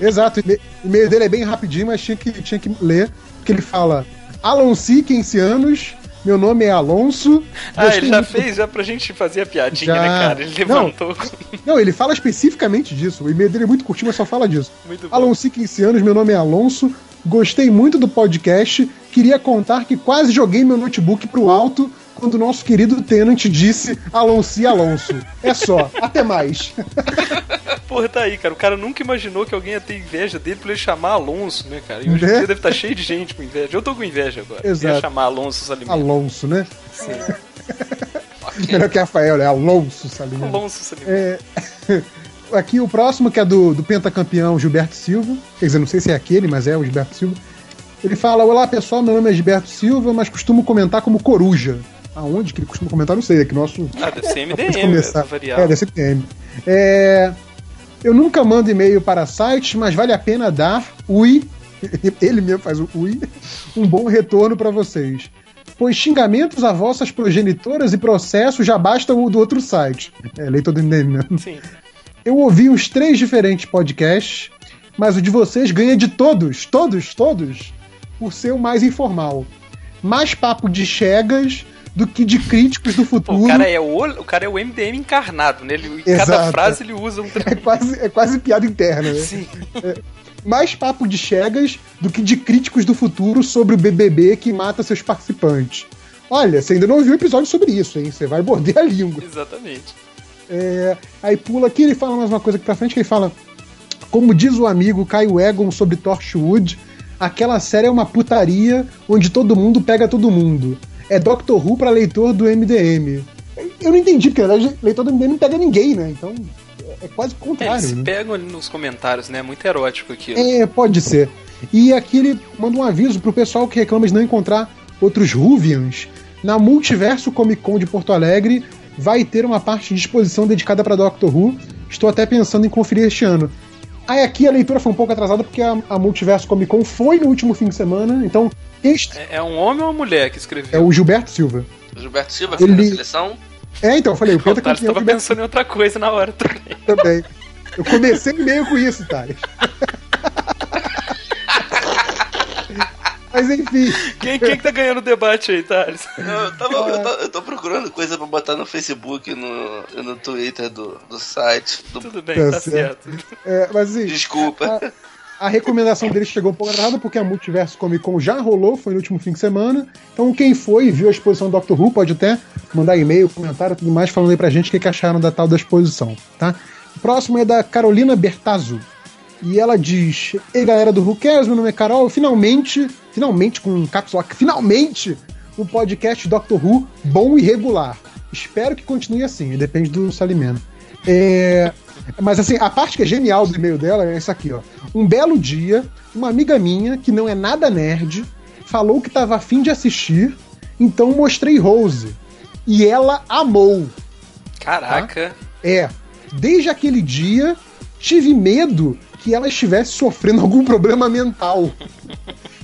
exato. O e-mail dele é bem rapidinho, mas tinha que, tinha que ler, porque ele fala: Alonsi, quinze anos, meu nome é Alonso. Ah, ele já muito... fez, já pra gente fazer a piadinha, já... né, cara? Ele levantou. Não, não, ele fala especificamente disso. O e-mail dele é muito curtinho, mas só fala disso. Muito bom. Alonso, quinze anos, meu nome é Alonso. Gostei muito do podcast. Queria contar que quase joguei meu notebook pro alto quando o nosso querido Tennant disse Alonso, Alonso. É só. Até mais. Porra, tá aí, cara. O cara nunca imaginou que alguém ia ter inveja dele pra ele chamar Alonso, né, cara? E hoje em dia deve estar cheio de gente com inveja. Eu tô com inveja agora. Exato. Ia chamar Alonso Salimento. Alonso, né? Sim. Melhor que Rafael, né? Alonso Salimento. Alonso Salimento. É... Aqui o próximo, que é do, do pentacampeão Gilberto Silva. Quer dizer, não sei se é aquele, mas é o Gilberto Silva. Ele fala: olá, pessoal, meu nome é Gilberto Silva, mas costumo comentar como Coruja. Aonde que ele costuma comentar, não sei. É que nosso... Ah, deve ser M D M. É, deve ser M D M. É... Eu nunca mando e-mail para sites, mas vale a pena dar, ui, ele mesmo faz o ui, um bom retorno para vocês. Pois xingamentos a vossas progenitoras e processos já basta o do outro site. É, leitor do M D M, né? Sim. Eu ouvi uns três diferentes podcasts, mas o de vocês ganha de todos, todos, todos, por ser o mais informal. Mais papo de chegas do que de críticos do futuro. Pô, o, cara é o, o cara é o M D M encarnado, né? Ele, em cada frase ele usa um... É quase, é quase piada interna, né? Sim. É, mais papo de chegas do que de críticos do futuro sobre o B B B que mata seus participantes. Olha, você ainda não ouviu um episódio sobre isso, hein? Você vai morder a língua. Exatamente. É, aí pula aqui, ele fala mais uma coisa aqui pra frente, que ele fala: como diz o amigo Caio Egon sobre Torchwood, aquela série é uma putaria onde todo mundo pega todo mundo. É Doctor Who pra leitor do M D M. Eu não entendi, porque na verdade leitor do M D M não pega ninguém, né? Então é quase o contrário. É, eles pegam né? nos comentários, né? Muito erótico aquilo. É, pode ser. E aqui ele manda um aviso pro pessoal que reclama de não encontrar outros Whovians. Na Multiverso Comic Con de Porto Alegre vai ter uma parte de exposição dedicada para Doctor Who. Estou até pensando em conferir este ano. Aí aqui a leitura foi um pouco atrasada porque a, a Multiverso Comic Con foi no último fim de semana, então... Este... É, é um homem ou uma mulher que escreveu? É o Gilberto Silva. O Gilberto Silva foi ele... da seleção? É, então, eu falei... Eu o Thales estava pensando em outra coisa na hora também. Também. Eu comecei meio com isso, Thales. Mas enfim. Quem, quem que tá ganhando o debate aí, Thales? Eu, eu, tava, eu, tô, eu tô procurando coisa pra botar no Facebook e no, no Twitter do, do site. Do... Tudo bem, tá, tá certo. certo. É, mas, assim, desculpa. A, a recomendação dele chegou um pouco errada porque a Multiverso Comic Con já rolou, foi no último fim de semana. Então quem foi e viu a exposição do Doctor Who pode até mandar e-mail, comentário, tudo mais, falando aí pra gente o que, que acharam da tal da exposição, tá? O próximo é da Carolina Bertazzo. E ela diz: ei galera do Who Cares, meu nome é Carol, finalmente, finalmente, com um caps lock, finalmente, o um podcast Doctor Who bom e regular. Espero que continue assim, depende do Salimeno. É... Mas assim, a parte que é genial do e-mail dela é isso aqui, ó. Um belo dia, uma amiga minha, que não é nada nerd, falou que tava afim de assistir, então mostrei Rose. E ela amou. Caraca. Tá? É. Desde aquele dia, tive medo que ela estivesse sofrendo algum problema mental.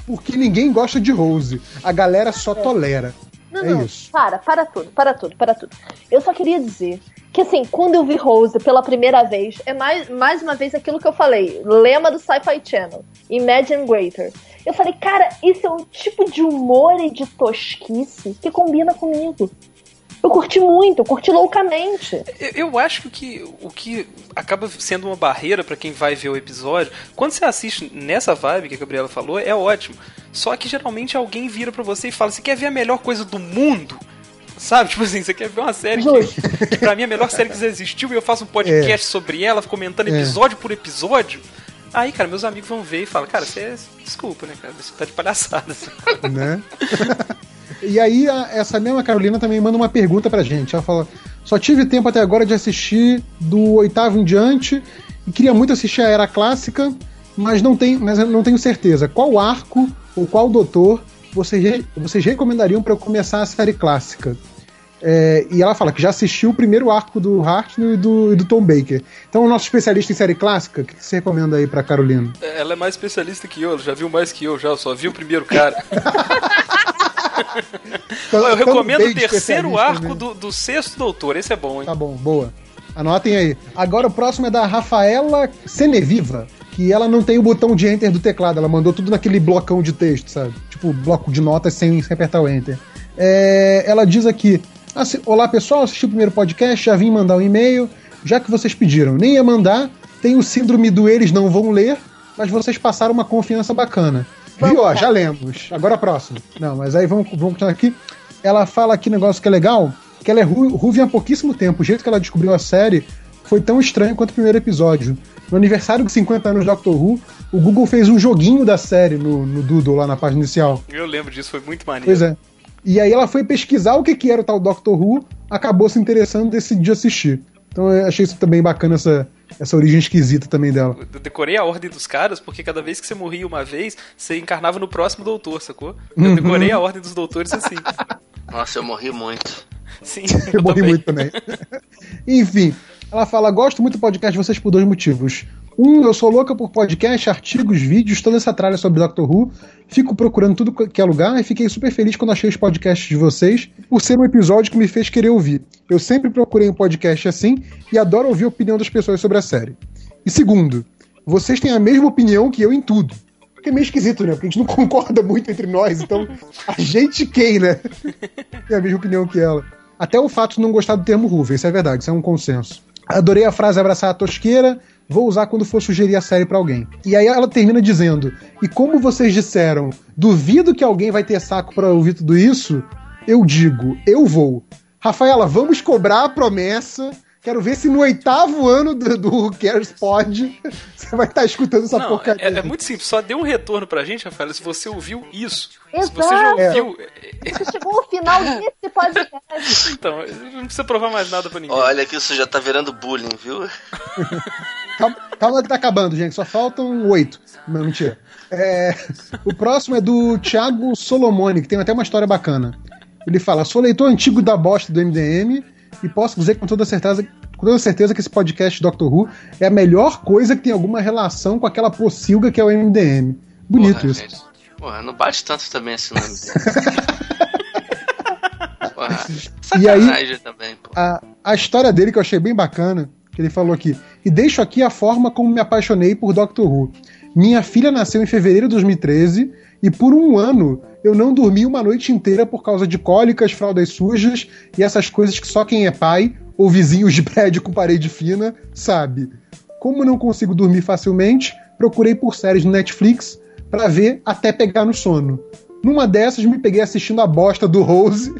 Porque ninguém gosta de Rose. A galera só tolera. Não, é não. Isso. Para, para tudo, para tudo, para tudo. Eu só queria dizer que, assim, quando eu vi Rose pela primeira vez, é mais, mais uma vez aquilo que eu falei, lema do Sci-Fi Channel, Imagine Greater. Eu falei, cara, esse é um tipo de humor e de tosquice que combina comigo. Eu curti muito, eu curti loucamente. Eu, eu acho que o que acaba sendo uma barreira pra quem vai ver o episódio, quando você assiste nessa vibe que a Gabriela falou, é ótimo. Só que geralmente alguém vira pra você e fala, você quer ver a melhor coisa do mundo? Sabe? Tipo assim, você quer ver uma série que, que pra mim é a melhor série que já existiu e eu faço um podcast é. sobre ela, comentando episódio é. por episódio. Aí, cara, meus amigos vão ver e falam, cara, você desculpa, né, cara? Você tá de palhaçada. Né? E aí, a, essa mesma Carolina também manda uma pergunta pra gente. Ela fala, só tive tempo até agora de assistir do oitavo em diante e queria muito assistir a Era Clássica, mas não, tem, mas não tenho certeza. Qual arco ou qual doutor vocês, vocês recomendariam pra eu começar a série clássica? É, e ela fala que já assistiu o primeiro arco do Hartnell e do, e do Tom Baker. Então, o nosso especialista em série clássica, o que você recomenda aí pra Carolina? Ela é mais especialista que eu, ela já viu mais que eu, já, eu só vi o primeiro cara. Então, eu recomendo o terceiro arco do, do sexto doutor, esse é bom, hein? Tá bom, boa. Anotem aí. Agora o próximo é da Rafaela Ceneviva, que ela não tem o botão de enter do teclado, ela mandou tudo naquele blocão de texto, sabe? Tipo, bloco de notas sem, sem apertar o enter. É, ela diz aqui, assim, olá pessoal, assisti o primeiro podcast, já vim mandar um e-mail, já que vocês pediram. Nem ia mandar, tem o síndrome do eles não vão ler, mas vocês passaram uma confiança bacana. Viu, ó, já lemos. Agora próximo. Não, mas aí vamos, vamos continuar aqui. Ela fala aqui um negócio que é legal, que ela é Whovian há pouquíssimo tempo. O jeito que ela descobriu a série foi tão estranho quanto o primeiro episódio. No aniversário de cinquenta anos de Doctor Who, o Google fez um joguinho da série no, no Doodle, lá na página inicial. Eu lembro disso, foi muito maneiro. Pois é. E aí ela foi pesquisar o que, que era o tal Doctor Who, acabou se interessando e decidiu assistir. Então eu achei isso também bacana, essa... essa origem esquisita também dela. Eu decorei a ordem dos caras, porque cada vez que você morria uma vez, você encarnava no próximo doutor, sacou? Eu uhum. decorei a ordem dos doutores assim. Nossa, eu morri muito. Sim, eu, eu morri também. muito também. Enfim, ela fala, gosto muito do podcast de vocês por dois motivos. Um, eu sou louca por podcast, artigos, vídeos, toda essa tralha sobre Doctor Who. Fico procurando tudo que é lugar e fiquei super feliz quando achei os podcasts de vocês, por ser um episódio que me fez querer ouvir. Eu sempre procurei um podcast assim e adoro ouvir a opinião das pessoas sobre a série. E segundo, vocês têm a mesma opinião que eu em tudo. Que é meio esquisito, né? Porque a gente não concorda muito entre nós, então a gente quem, né? Tem a mesma opinião que ela. Até o fato de não gostar do termo Whovian, isso é verdade, isso é um consenso. Adorei a frase abraçar a tosqueira, vou usar quando for sugerir a série pra alguém. E aí ela termina dizendo, e como vocês disseram, duvido que alguém vai ter saco pra ouvir tudo isso, eu digo, eu vou. Rafaela, vamos cobrar a promessa, quero ver se no oitavo ano do, do Who Cares Pod você vai estar tá escutando essa Não, porcaria. É, é muito simples, só dê um retorno pra gente, Rafaela, se você ouviu isso. Exato. Se você já ouviu... É. Você chegou ao final. final desse podcast. Então, não precisa provar mais nada pra ninguém. Olha que isso já tá virando bullying, viu? calma, calma que tá acabando, gente. Só faltam oito. Não, mentira. É, o próximo é do Thiago Solomone, que tem até uma história bacana. Ele fala, sou leitor antigo da bosta do M D M e posso dizer com toda certeza... Com toda certeza que esse podcast Doctor Who é a melhor coisa que tem alguma relação com aquela pocilga que é o M D M. Bonito. Porra, isso. Gente. Porra, não bate tanto também assim no M D M. Porra, sacanagem também. Porra. A, a história dele que eu achei bem bacana, que ele falou aqui, e deixo aqui a forma como me apaixonei por Doctor Who. Minha filha nasceu em fevereiro de dois mil e treze e por um ano eu não dormi uma noite inteira por causa de cólicas, fraldas sujas e essas coisas que só quem é pai... ou vizinhos de prédio com parede fina, sabe? Como não consigo dormir facilmente, procurei por séries no Netflix pra ver até pegar no sono. Numa dessas, me peguei assistindo a bosta do Rose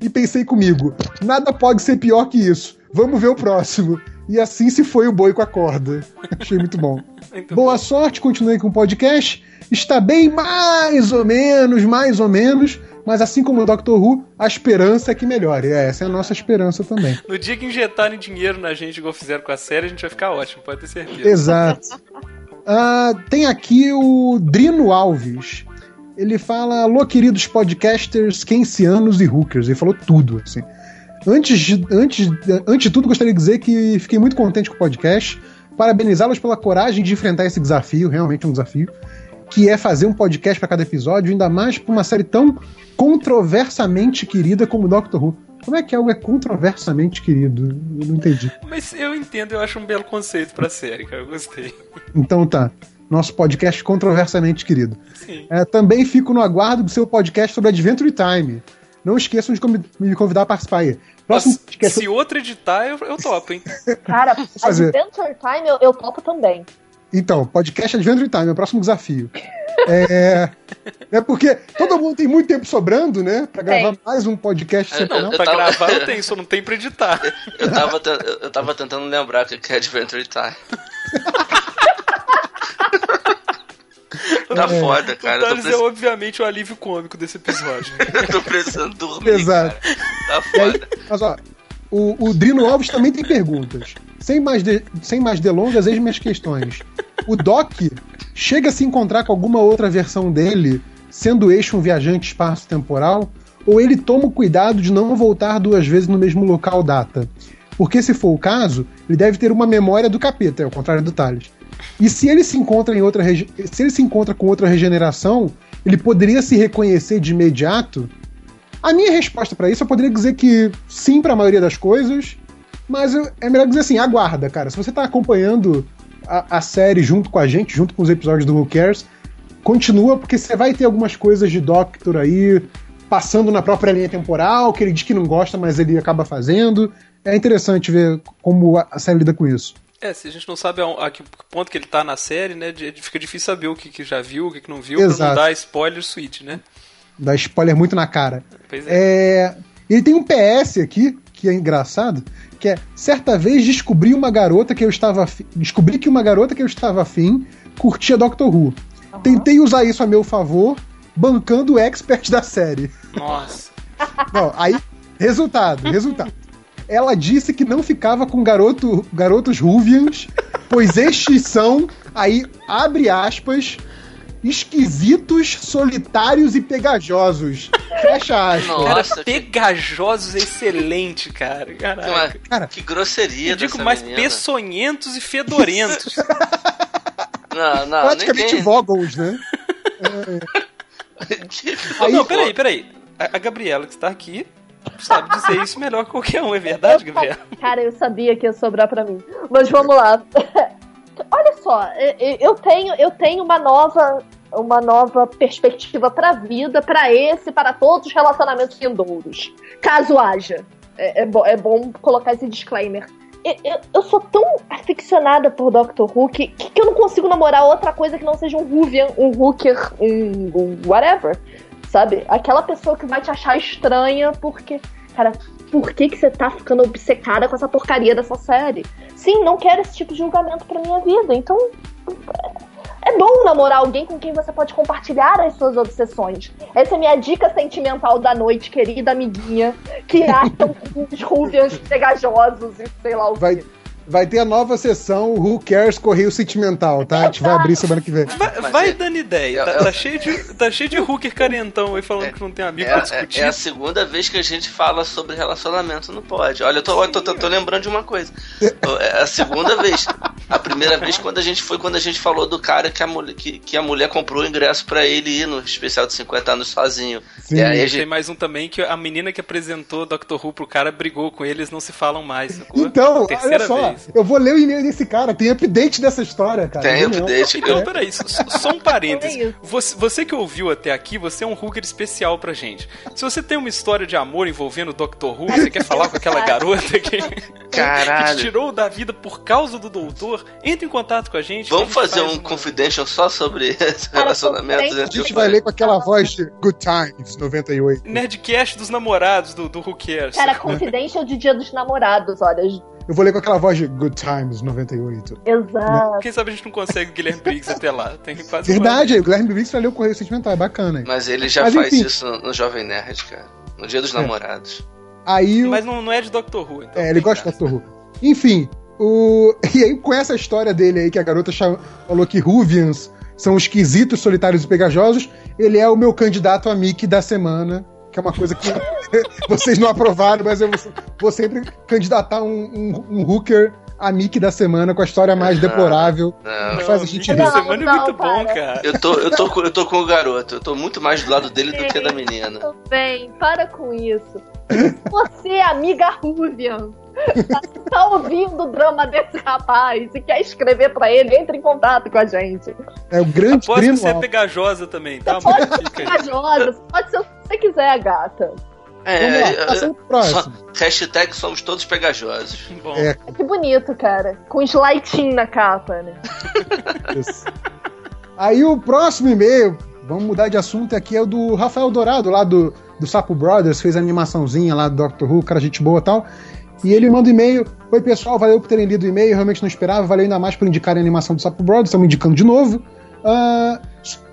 e pensei comigo, nada pode ser pior que isso, vamos ver o próximo. E assim se foi o boi com a corda. Achei muito bom. Muito Boa bom. Sorte, continuei com o podcast. Está bem mais ou menos, mais ou menos... Mas assim como o Doctor Who, a esperança é que melhore. É, essa é a nossa esperança também. No dia que injetarem dinheiro na gente, igual fizeram com a série, a gente vai ficar ótimo, pode ter certeza. Exato. Uh, tem aqui o Drino Alves. Ele fala, alô, queridos podcasters, quinze anos e hookers. Ele falou tudo, assim. Antes de, antes, antes de tudo, gostaria de dizer que fiquei muito contente com o podcast. Parabenizá-los pela coragem de enfrentar esse desafio, realmente um desafio, que é fazer um podcast para cada episódio, ainda mais para uma série tão controversamente querida como Doctor Who. Como é que algo é controversamente querido? Eu não entendi. Mas eu entendo, eu acho um belo conceito para a série, cara, eu gostei. Então tá, nosso podcast controversamente querido. Sim. É, também fico no aguardo do seu podcast sobre Adventure Time. Não esqueçam de me convidar a participar aí. Próximo Nossa, podcast... Se outro editar, eu, eu topo, hein? Cara, Adventure Time eu, eu topo também. Então, podcast Adventure Time, meu próximo desafio. É, é porque todo mundo tem muito tempo sobrando, né? Pra gravar tem. mais um podcast semanal. Pra tava... gravar eu tenho, só não tem pra editar. Eu, eu, tava, eu tava tentando lembrar o que é Adventure Time. Tá é. foda, cara. O Thales é, obviamente, o alívio cômico desse episódio. Eu tô precisando dormir. Exato. Cara. Tá foda. Aí, mas ó, o, o Drino Alves também tem perguntas. Sem mais, de, sem mais delongas, eis minhas questões. O Doc chega a se encontrar com alguma outra versão dele, sendo este um viajante espaço-temporal, ou ele toma o cuidado de não voltar duas vezes no mesmo local data? Porque se for o caso, ele deve ter uma memória do capeta, é o contrário do Thales. E se ele se encontra, em outra rege- se ele se encontra com outra regeneração, ele poderia se reconhecer de imediato? A minha resposta para isso, eu poderia dizer que sim para a maioria das coisas... Mas é melhor dizer assim, aguarda, cara. Se você tá acompanhando a, a série junto com a gente, junto com os episódios do Who Cares, continua, porque você vai ter algumas coisas de Doctor aí, passando na própria linha temporal, que ele diz que não gosta, mas ele acaba fazendo. É interessante ver como a, a série lida com isso. É, se a gente não sabe a, a que ponto que ele tá na série, né, de, fica difícil saber o que, que já viu, o que, que não viu, Exato. Pra não dar spoiler suite, né? Dá spoiler muito na cara. Pois é. É, ele tem um P S aqui, que é engraçado, que é, certa vez descobri uma garota que eu estava afim, descobri que uma garota que eu estava afim curtia Doctor Who. Uhum. Tentei usar isso a meu favor, bancando o expert da série. Nossa. Não, aí, resultado, resultado. Ela disse que não ficava com garoto, garotos ruvians, pois estes são, aí, abre aspas, esquisitos, solitários e pegajosos. Fecha aspas. Nossa, cara, pegajosos é excelente, cara. Caraca. Cara, que grosseria, eu digo dessa mais menina. Peçonhentos e fedorentos. Não, não, praticamente ninguém... vogels, né? É. Aí, não, peraí, peraí. A, a Gabriela que está aqui sabe dizer isso melhor que qualquer um, é verdade, Gabriela? Cara, eu sabia que ia sobrar pra mim. Mas vamos lá. Olha só, eu tenho, eu tenho uma, nova, uma nova perspectiva pra vida, pra esse, para todos os relacionamentos vindouros. Caso haja. É, é, bo- é bom colocar esse disclaimer. Eu, eu, eu sou tão aficionada por Doctor Who que, que eu não consigo namorar outra coisa que não seja um Whovian, um Hooker, um, um whatever. Sabe? Aquela pessoa que vai te achar estranha porque... Cara, por que que você tá ficando obcecada com essa porcaria dessa série? Sim, não quero esse tipo de julgamento pra minha vida, então... É bom namorar alguém com quem você pode compartilhar as suas obsessões. Essa é minha dica sentimental da noite, querida amiguinha, que acham os rubians pegajosos e sei lá o vai, que. Vai ter a nova sessão Who Cares Correio Sentimental, tá? A gente vai abrir semana que vem. Vai, vai é, dando ideia. É, tá, é, tá, cheio de, tá cheio de hooker carentão aí falando é, que não tem amigo é, pra discutir. É, é a segunda vez que a gente fala sobre relacionamento no pod. Olha, eu tô, tô, tô, tô lembrando de uma coisa. É a segunda vez. A primeira vez quando a gente foi quando a gente falou do cara que a mulher, que, que a mulher comprou o ingresso pra ele ir no especial de cinquenta anos sozinho. Sim. E aí a gente... Tem mais um também que a menina que apresentou Doctor Who pro cara brigou com ele, eles não se falam mais. Sacou? Então, olha só. Vez. Eu vou ler o e-mail desse cara, tem update dessa história, cara. Tem update. Então, eu... peraí, só, só um parênteses. Você, você que ouviu até aqui, você é um hooker especial pra gente. Se você tem uma história de amor envolvendo o Doctor Who, você quer falar com aquela garota que, que te tirou da vida por causa do doutor, entre em contato com a gente. Vamos a gente fazer faz um, um confidential só sobre esse relacionamento. A gente vai ler com aquela voz de Good Times noventa e oito. Nerdcast dos namorados do, do Who Cares. Cara, confidential de Dia dos Namorados, olha. Eu vou ler com aquela voz de Good Times noventa e oito. Exato. Quem sabe a gente não consegue o Guilherme Briggs até lá. Tem que fazer. Verdade, o Guilherme Briggs vai ler o Correio Sentimental, é bacana. Hein? Mas ele já Mas, faz enfim. isso no Jovem Nerd, cara. No Dia dos é. Namorados. Aí, Mas não, não é de Doctor Who, então. É, ele gosta de Doctor Who. Enfim, o... e aí com essa história dele aí, que a garota cham... falou que Ruvians são esquisitos, solitários e pegajosos, ele é o meu candidato a Mickey da semana. Que é uma coisa que vocês não aprovaram, mas eu vou sempre candidatar um, um, um hooker a Mickey da semana com a história mais não, deplorável. Não, que faz a gente rir. Semana é muito bom, cara. Eu tô, eu, tô, eu tô com o garoto. Eu tô muito mais do lado dele do que da menina. Tô bem, para com isso. Você, amiga Ruvian, tá, tá ouvindo o drama desse rapaz e quer escrever pra ele, entre em contato com a gente. É o grande primo. Pode ser pegajosa também, tá? Você pode ser pegajosa, pode ser o que você quiser, gata. É, lá, tá eu, próximo. Só, hashtag somos todos pegajosos. Bom. É. Que bonito, cara. Com slitinho na capa, né? Isso. Aí o próximo e-mail, vamos mudar de assunto aqui, é o do Rafael Dourado, lá do, do Sapo Brothers, fez a animaçãozinha lá do Doctor Who, cara, gente boa e tal. E ele manda um e-mail. Oi, pessoal, valeu por terem lido o e-mail, realmente não esperava, valeu ainda mais por indicarem a animação do Sapo Brothers, estamos indicando de novo. Uh,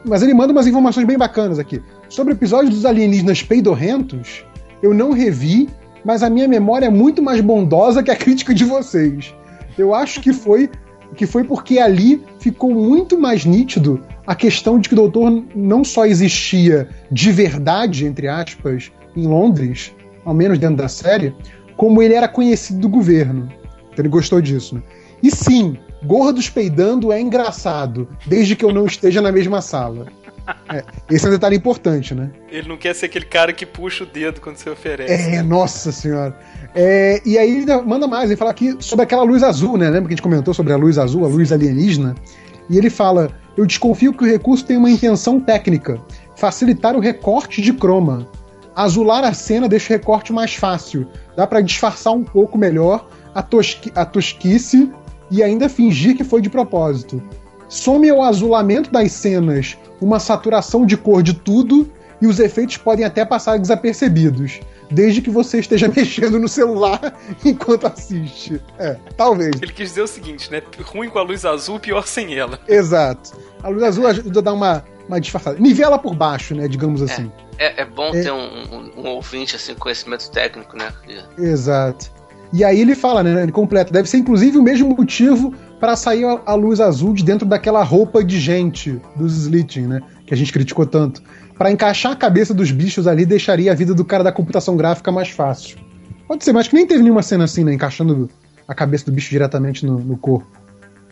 mas ele manda umas informações bem bacanas aqui. Sobre o episódio dos alienígenas peidorrentos, eu não revi, mas a minha memória é muito mais bondosa que a crítica de vocês. Eu acho que foi, que foi porque ali ficou muito mais nítido a questão de que o doutor não só existia de verdade, entre aspas, em Londres, ao menos dentro da série, como ele era conhecido do governo. Então ele gostou disso, né? E sim, gordos peidando é engraçado, desde que eu não esteja na mesma sala. É, esse é um detalhe importante, né? Ele não quer ser aquele cara que puxa o dedo quando você oferece. É, né? Nossa senhora. É, e aí ele manda mais, ele fala aqui sobre aquela luz azul, né? Lembra que a gente comentou sobre a luz azul, a luz alienígena? E ele fala, eu desconfio que o recurso tem uma intenção técnica, facilitar o recorte de croma. Azular a cena deixa o recorte mais fácil, dá pra disfarçar um pouco melhor a, tosqui- a tosquice e ainda fingir que foi de propósito. Some ao azulamento das cenas uma saturação de cor de tudo e os efeitos podem até passar desapercebidos, desde que você esteja mexendo no celular enquanto assiste. É, talvez. Ele quis dizer o seguinte, né? Ruim com a luz azul, pior sem ela. Exato. A luz azul ajuda a dar uma, uma disfarçada. Nivela por baixo, né? Digamos assim. É, é, é bom é. ter um, um, um ouvinte assim, com conhecimento técnico, né? Exato. E aí ele fala, né? Ele completa. Deve ser inclusive o mesmo motivo para sair a luz azul de dentro daquela roupa de gente dos Slitting, né? Que a gente criticou tanto. Para encaixar a cabeça dos bichos ali, deixaria a vida do cara da computação gráfica mais fácil. Pode ser, mas que nem teve nenhuma cena assim, né? Encaixando a cabeça do bicho diretamente no, no corpo.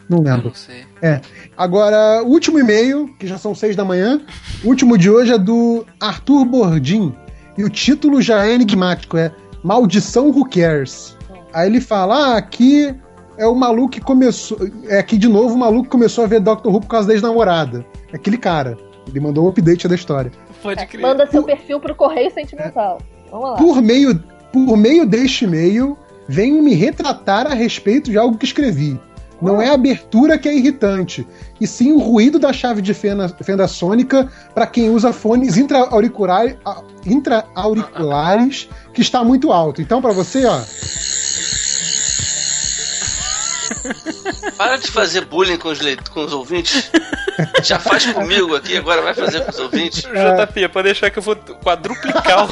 Não lembro. Não sei. É. Agora, o último e-mail, que já são seis da manhã, o último de hoje é do Arthur Bordim. E o título já é enigmático, é Maldição Who Cares. Aí ele fala, ah, aqui... é o maluco que começou... É aqui de novo o maluco que começou a ver Doctor Who por causa da ex-namorada. Aquele cara. Ele mandou um update da história. Pode crer. É, manda seu por... perfil pro Correio Sentimental. É. Vamos lá. Por meio, por meio deste e-mail, venho me retratar a respeito de algo que escrevi. Ué? Não é a abertura que é irritante, e sim o ruído da chave de fenda, fenda sônica para quem usa fones intra-auricular, intra-auriculares que está muito alto. Então, para você, ó... Para de fazer bullying com os, le... com os ouvintes. Já faz comigo aqui, agora vai fazer com os ouvintes. J P, é. Pode deixar que eu vou quadruplicar o,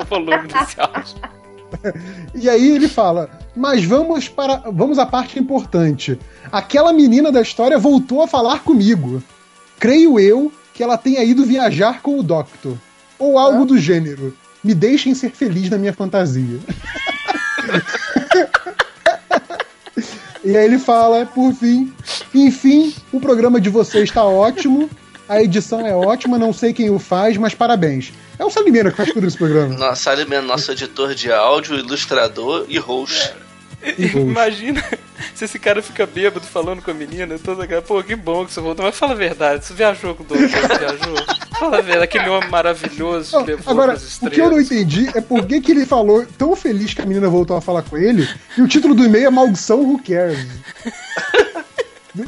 o volume desse áudio. E aí ele fala, mas vamos para, vamos à parte importante. Aquela menina da história voltou a falar comigo. Creio eu que ela tenha ido viajar com o Doctor. Ou algo ah. do gênero. Me deixem ser feliz na minha fantasia. E aí ele fala, por fim, enfim, o programa de vocês tá ótimo, a edição é ótima, não sei quem o faz, mas parabéns. É o Salimeno que faz tudo esse programa. Nossa, Salimeno, nosso editor de áudio, ilustrador e host. É. E, e host. Imagina se esse cara fica bêbado falando com a menina, toda aquela, pô, que bom que você voltou, mas fala a verdade, você viajou com o doutor, você viajou? Fala a verdade, aquele homem maravilhoso que oh, levou agora, as estrelas. O que eu não entendi é por que que ele falou tão feliz que a menina voltou a falar com ele, e o título do e-mail é Maldição Who Cares.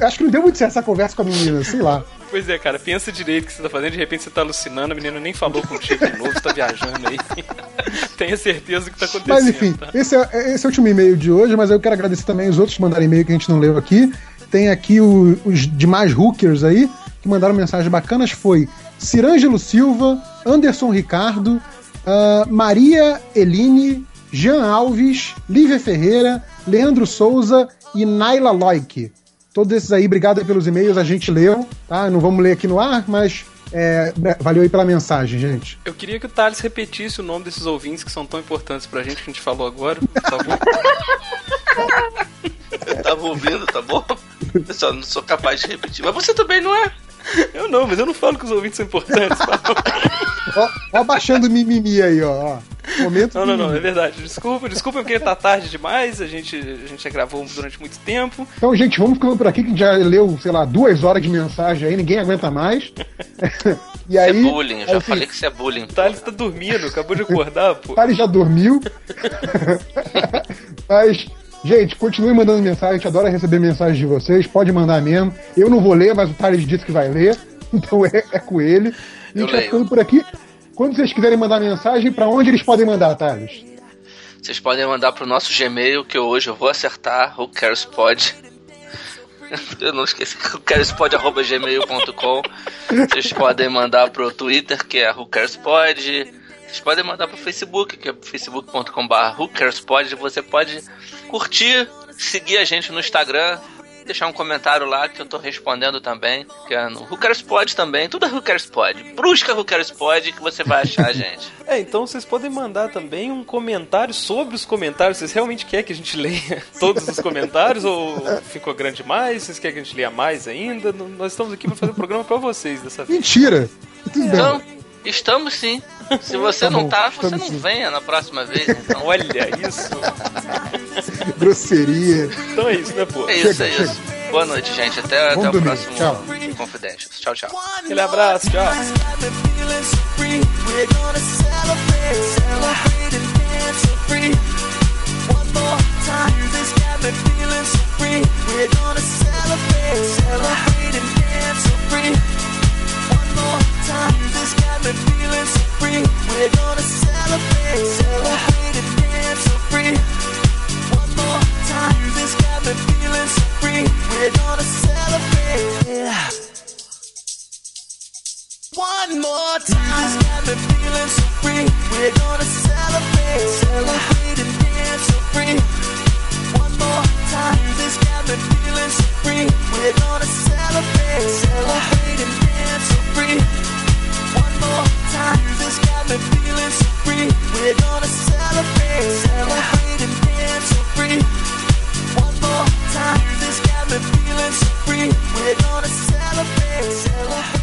Acho que não deu muito certo essa conversa com a menina, sei lá. Pois é, cara, pensa direito o que você tá fazendo, de repente você tá alucinando, a menina nem falou contigo de novo, você tá viajando aí. Tenha certeza do que tá acontecendo. Mas enfim, tá? esse, é, esse é o último e-mail de hoje, mas eu quero agradecer também os outros que mandaram e-mail que a gente não leu aqui. Tem aqui o, os demais hookers aí, que mandaram mensagens bacanas, foi Cirângelo Silva, Anderson Ricardo, uh, Maria Eline, Jean Alves, Lívia Ferreira, Leandro Souza e Naila Loic. Todos esses aí, obrigado pelos e-mails, a gente leu, tá? Não vamos ler aqui no ar, mas é, valeu aí pela mensagem, gente. Eu queria que o Thales repetisse o nome desses ouvintes que são tão importantes pra gente, que a gente falou agora, tá bom? Eu tava ouvindo, tá bom? Eu só não sou capaz de repetir, mas você também não é? Eu não, mas eu não falo que os ouvintes são importantes, tá? Ó, ó baixando o mimimi aí, ó. Momento não, não, mimimi. Não, é verdade. Desculpa, desculpa porque tá tarde demais, a gente, a gente já gravou durante muito tempo. Então, gente, vamos ficando por aqui, que a gente já leu, sei lá, duas horas de mensagem aí, ninguém aguenta mais. E aí, isso é bullying, eu já assim, falei que isso é bullying. O Thales tá dormindo, acabou de acordar, pô. O Thales já dormiu. Mas... gente, continue mandando mensagem, a gente adora receber mensagens de vocês, pode mandar mesmo. Eu não vou ler, mas o Thales disse que vai ler, então é, é com ele. E a gente vai ficando por aqui. Quando vocês quiserem mandar mensagem, pra onde eles podem mandar, Thales? Vocês podem mandar pro nosso Gmail, que hoje eu vou acertar, Who Cares Pod. Eu não esqueci, Who Cares Pod, arroba gmail ponto com. Vocês podem mandar pro Twitter, que é Who Cares Pod. Vocês podem mandar pro Facebook, que é facebook ponto com ponto b r, Who Cares Pod. Você pode curtir, seguir a gente no Instagram, deixar um comentário lá que eu tô respondendo também, que é no Who Cares Pod também, tudo é Who Cares Pod. Brusca Who Cares Pod que você vai achar a gente. É, então vocês podem mandar também um comentário sobre os comentários. Vocês realmente querem que a gente leia todos os comentários ou ficou grande demais? Vocês querem que a gente leia mais ainda? Nós estamos aqui para fazer um programa para vocês dessa vez. Mentira! Tudo bem. Então, estamos sim. Se você tá não bom, tá, você não sim. venha na próxima vez. Então. Olha isso. Grosseria. Então é isso, né, pô? É isso, chega, é chega. isso. Boa noite, gente. Até, até o próximo tchau. Confidential. Tchau, tchau. Aquele abraço, tchau. This got me feeling so free. We're gonna celebrate, celebrate and dance so free. One more time. This got me feeling so free. We're gonna celebrate. One more time. This got me feeling so free. We're gonna celebrate, celebrate and dance so free. One more time. This got me feeling so free. We're gonna celebrate, celebrate and dance so free. One more time, this got me feeling so free. We're gonna celebrate, celebrate and dance so free. One more time, this got me feeling so free. We're gonna celebrate, celebrate.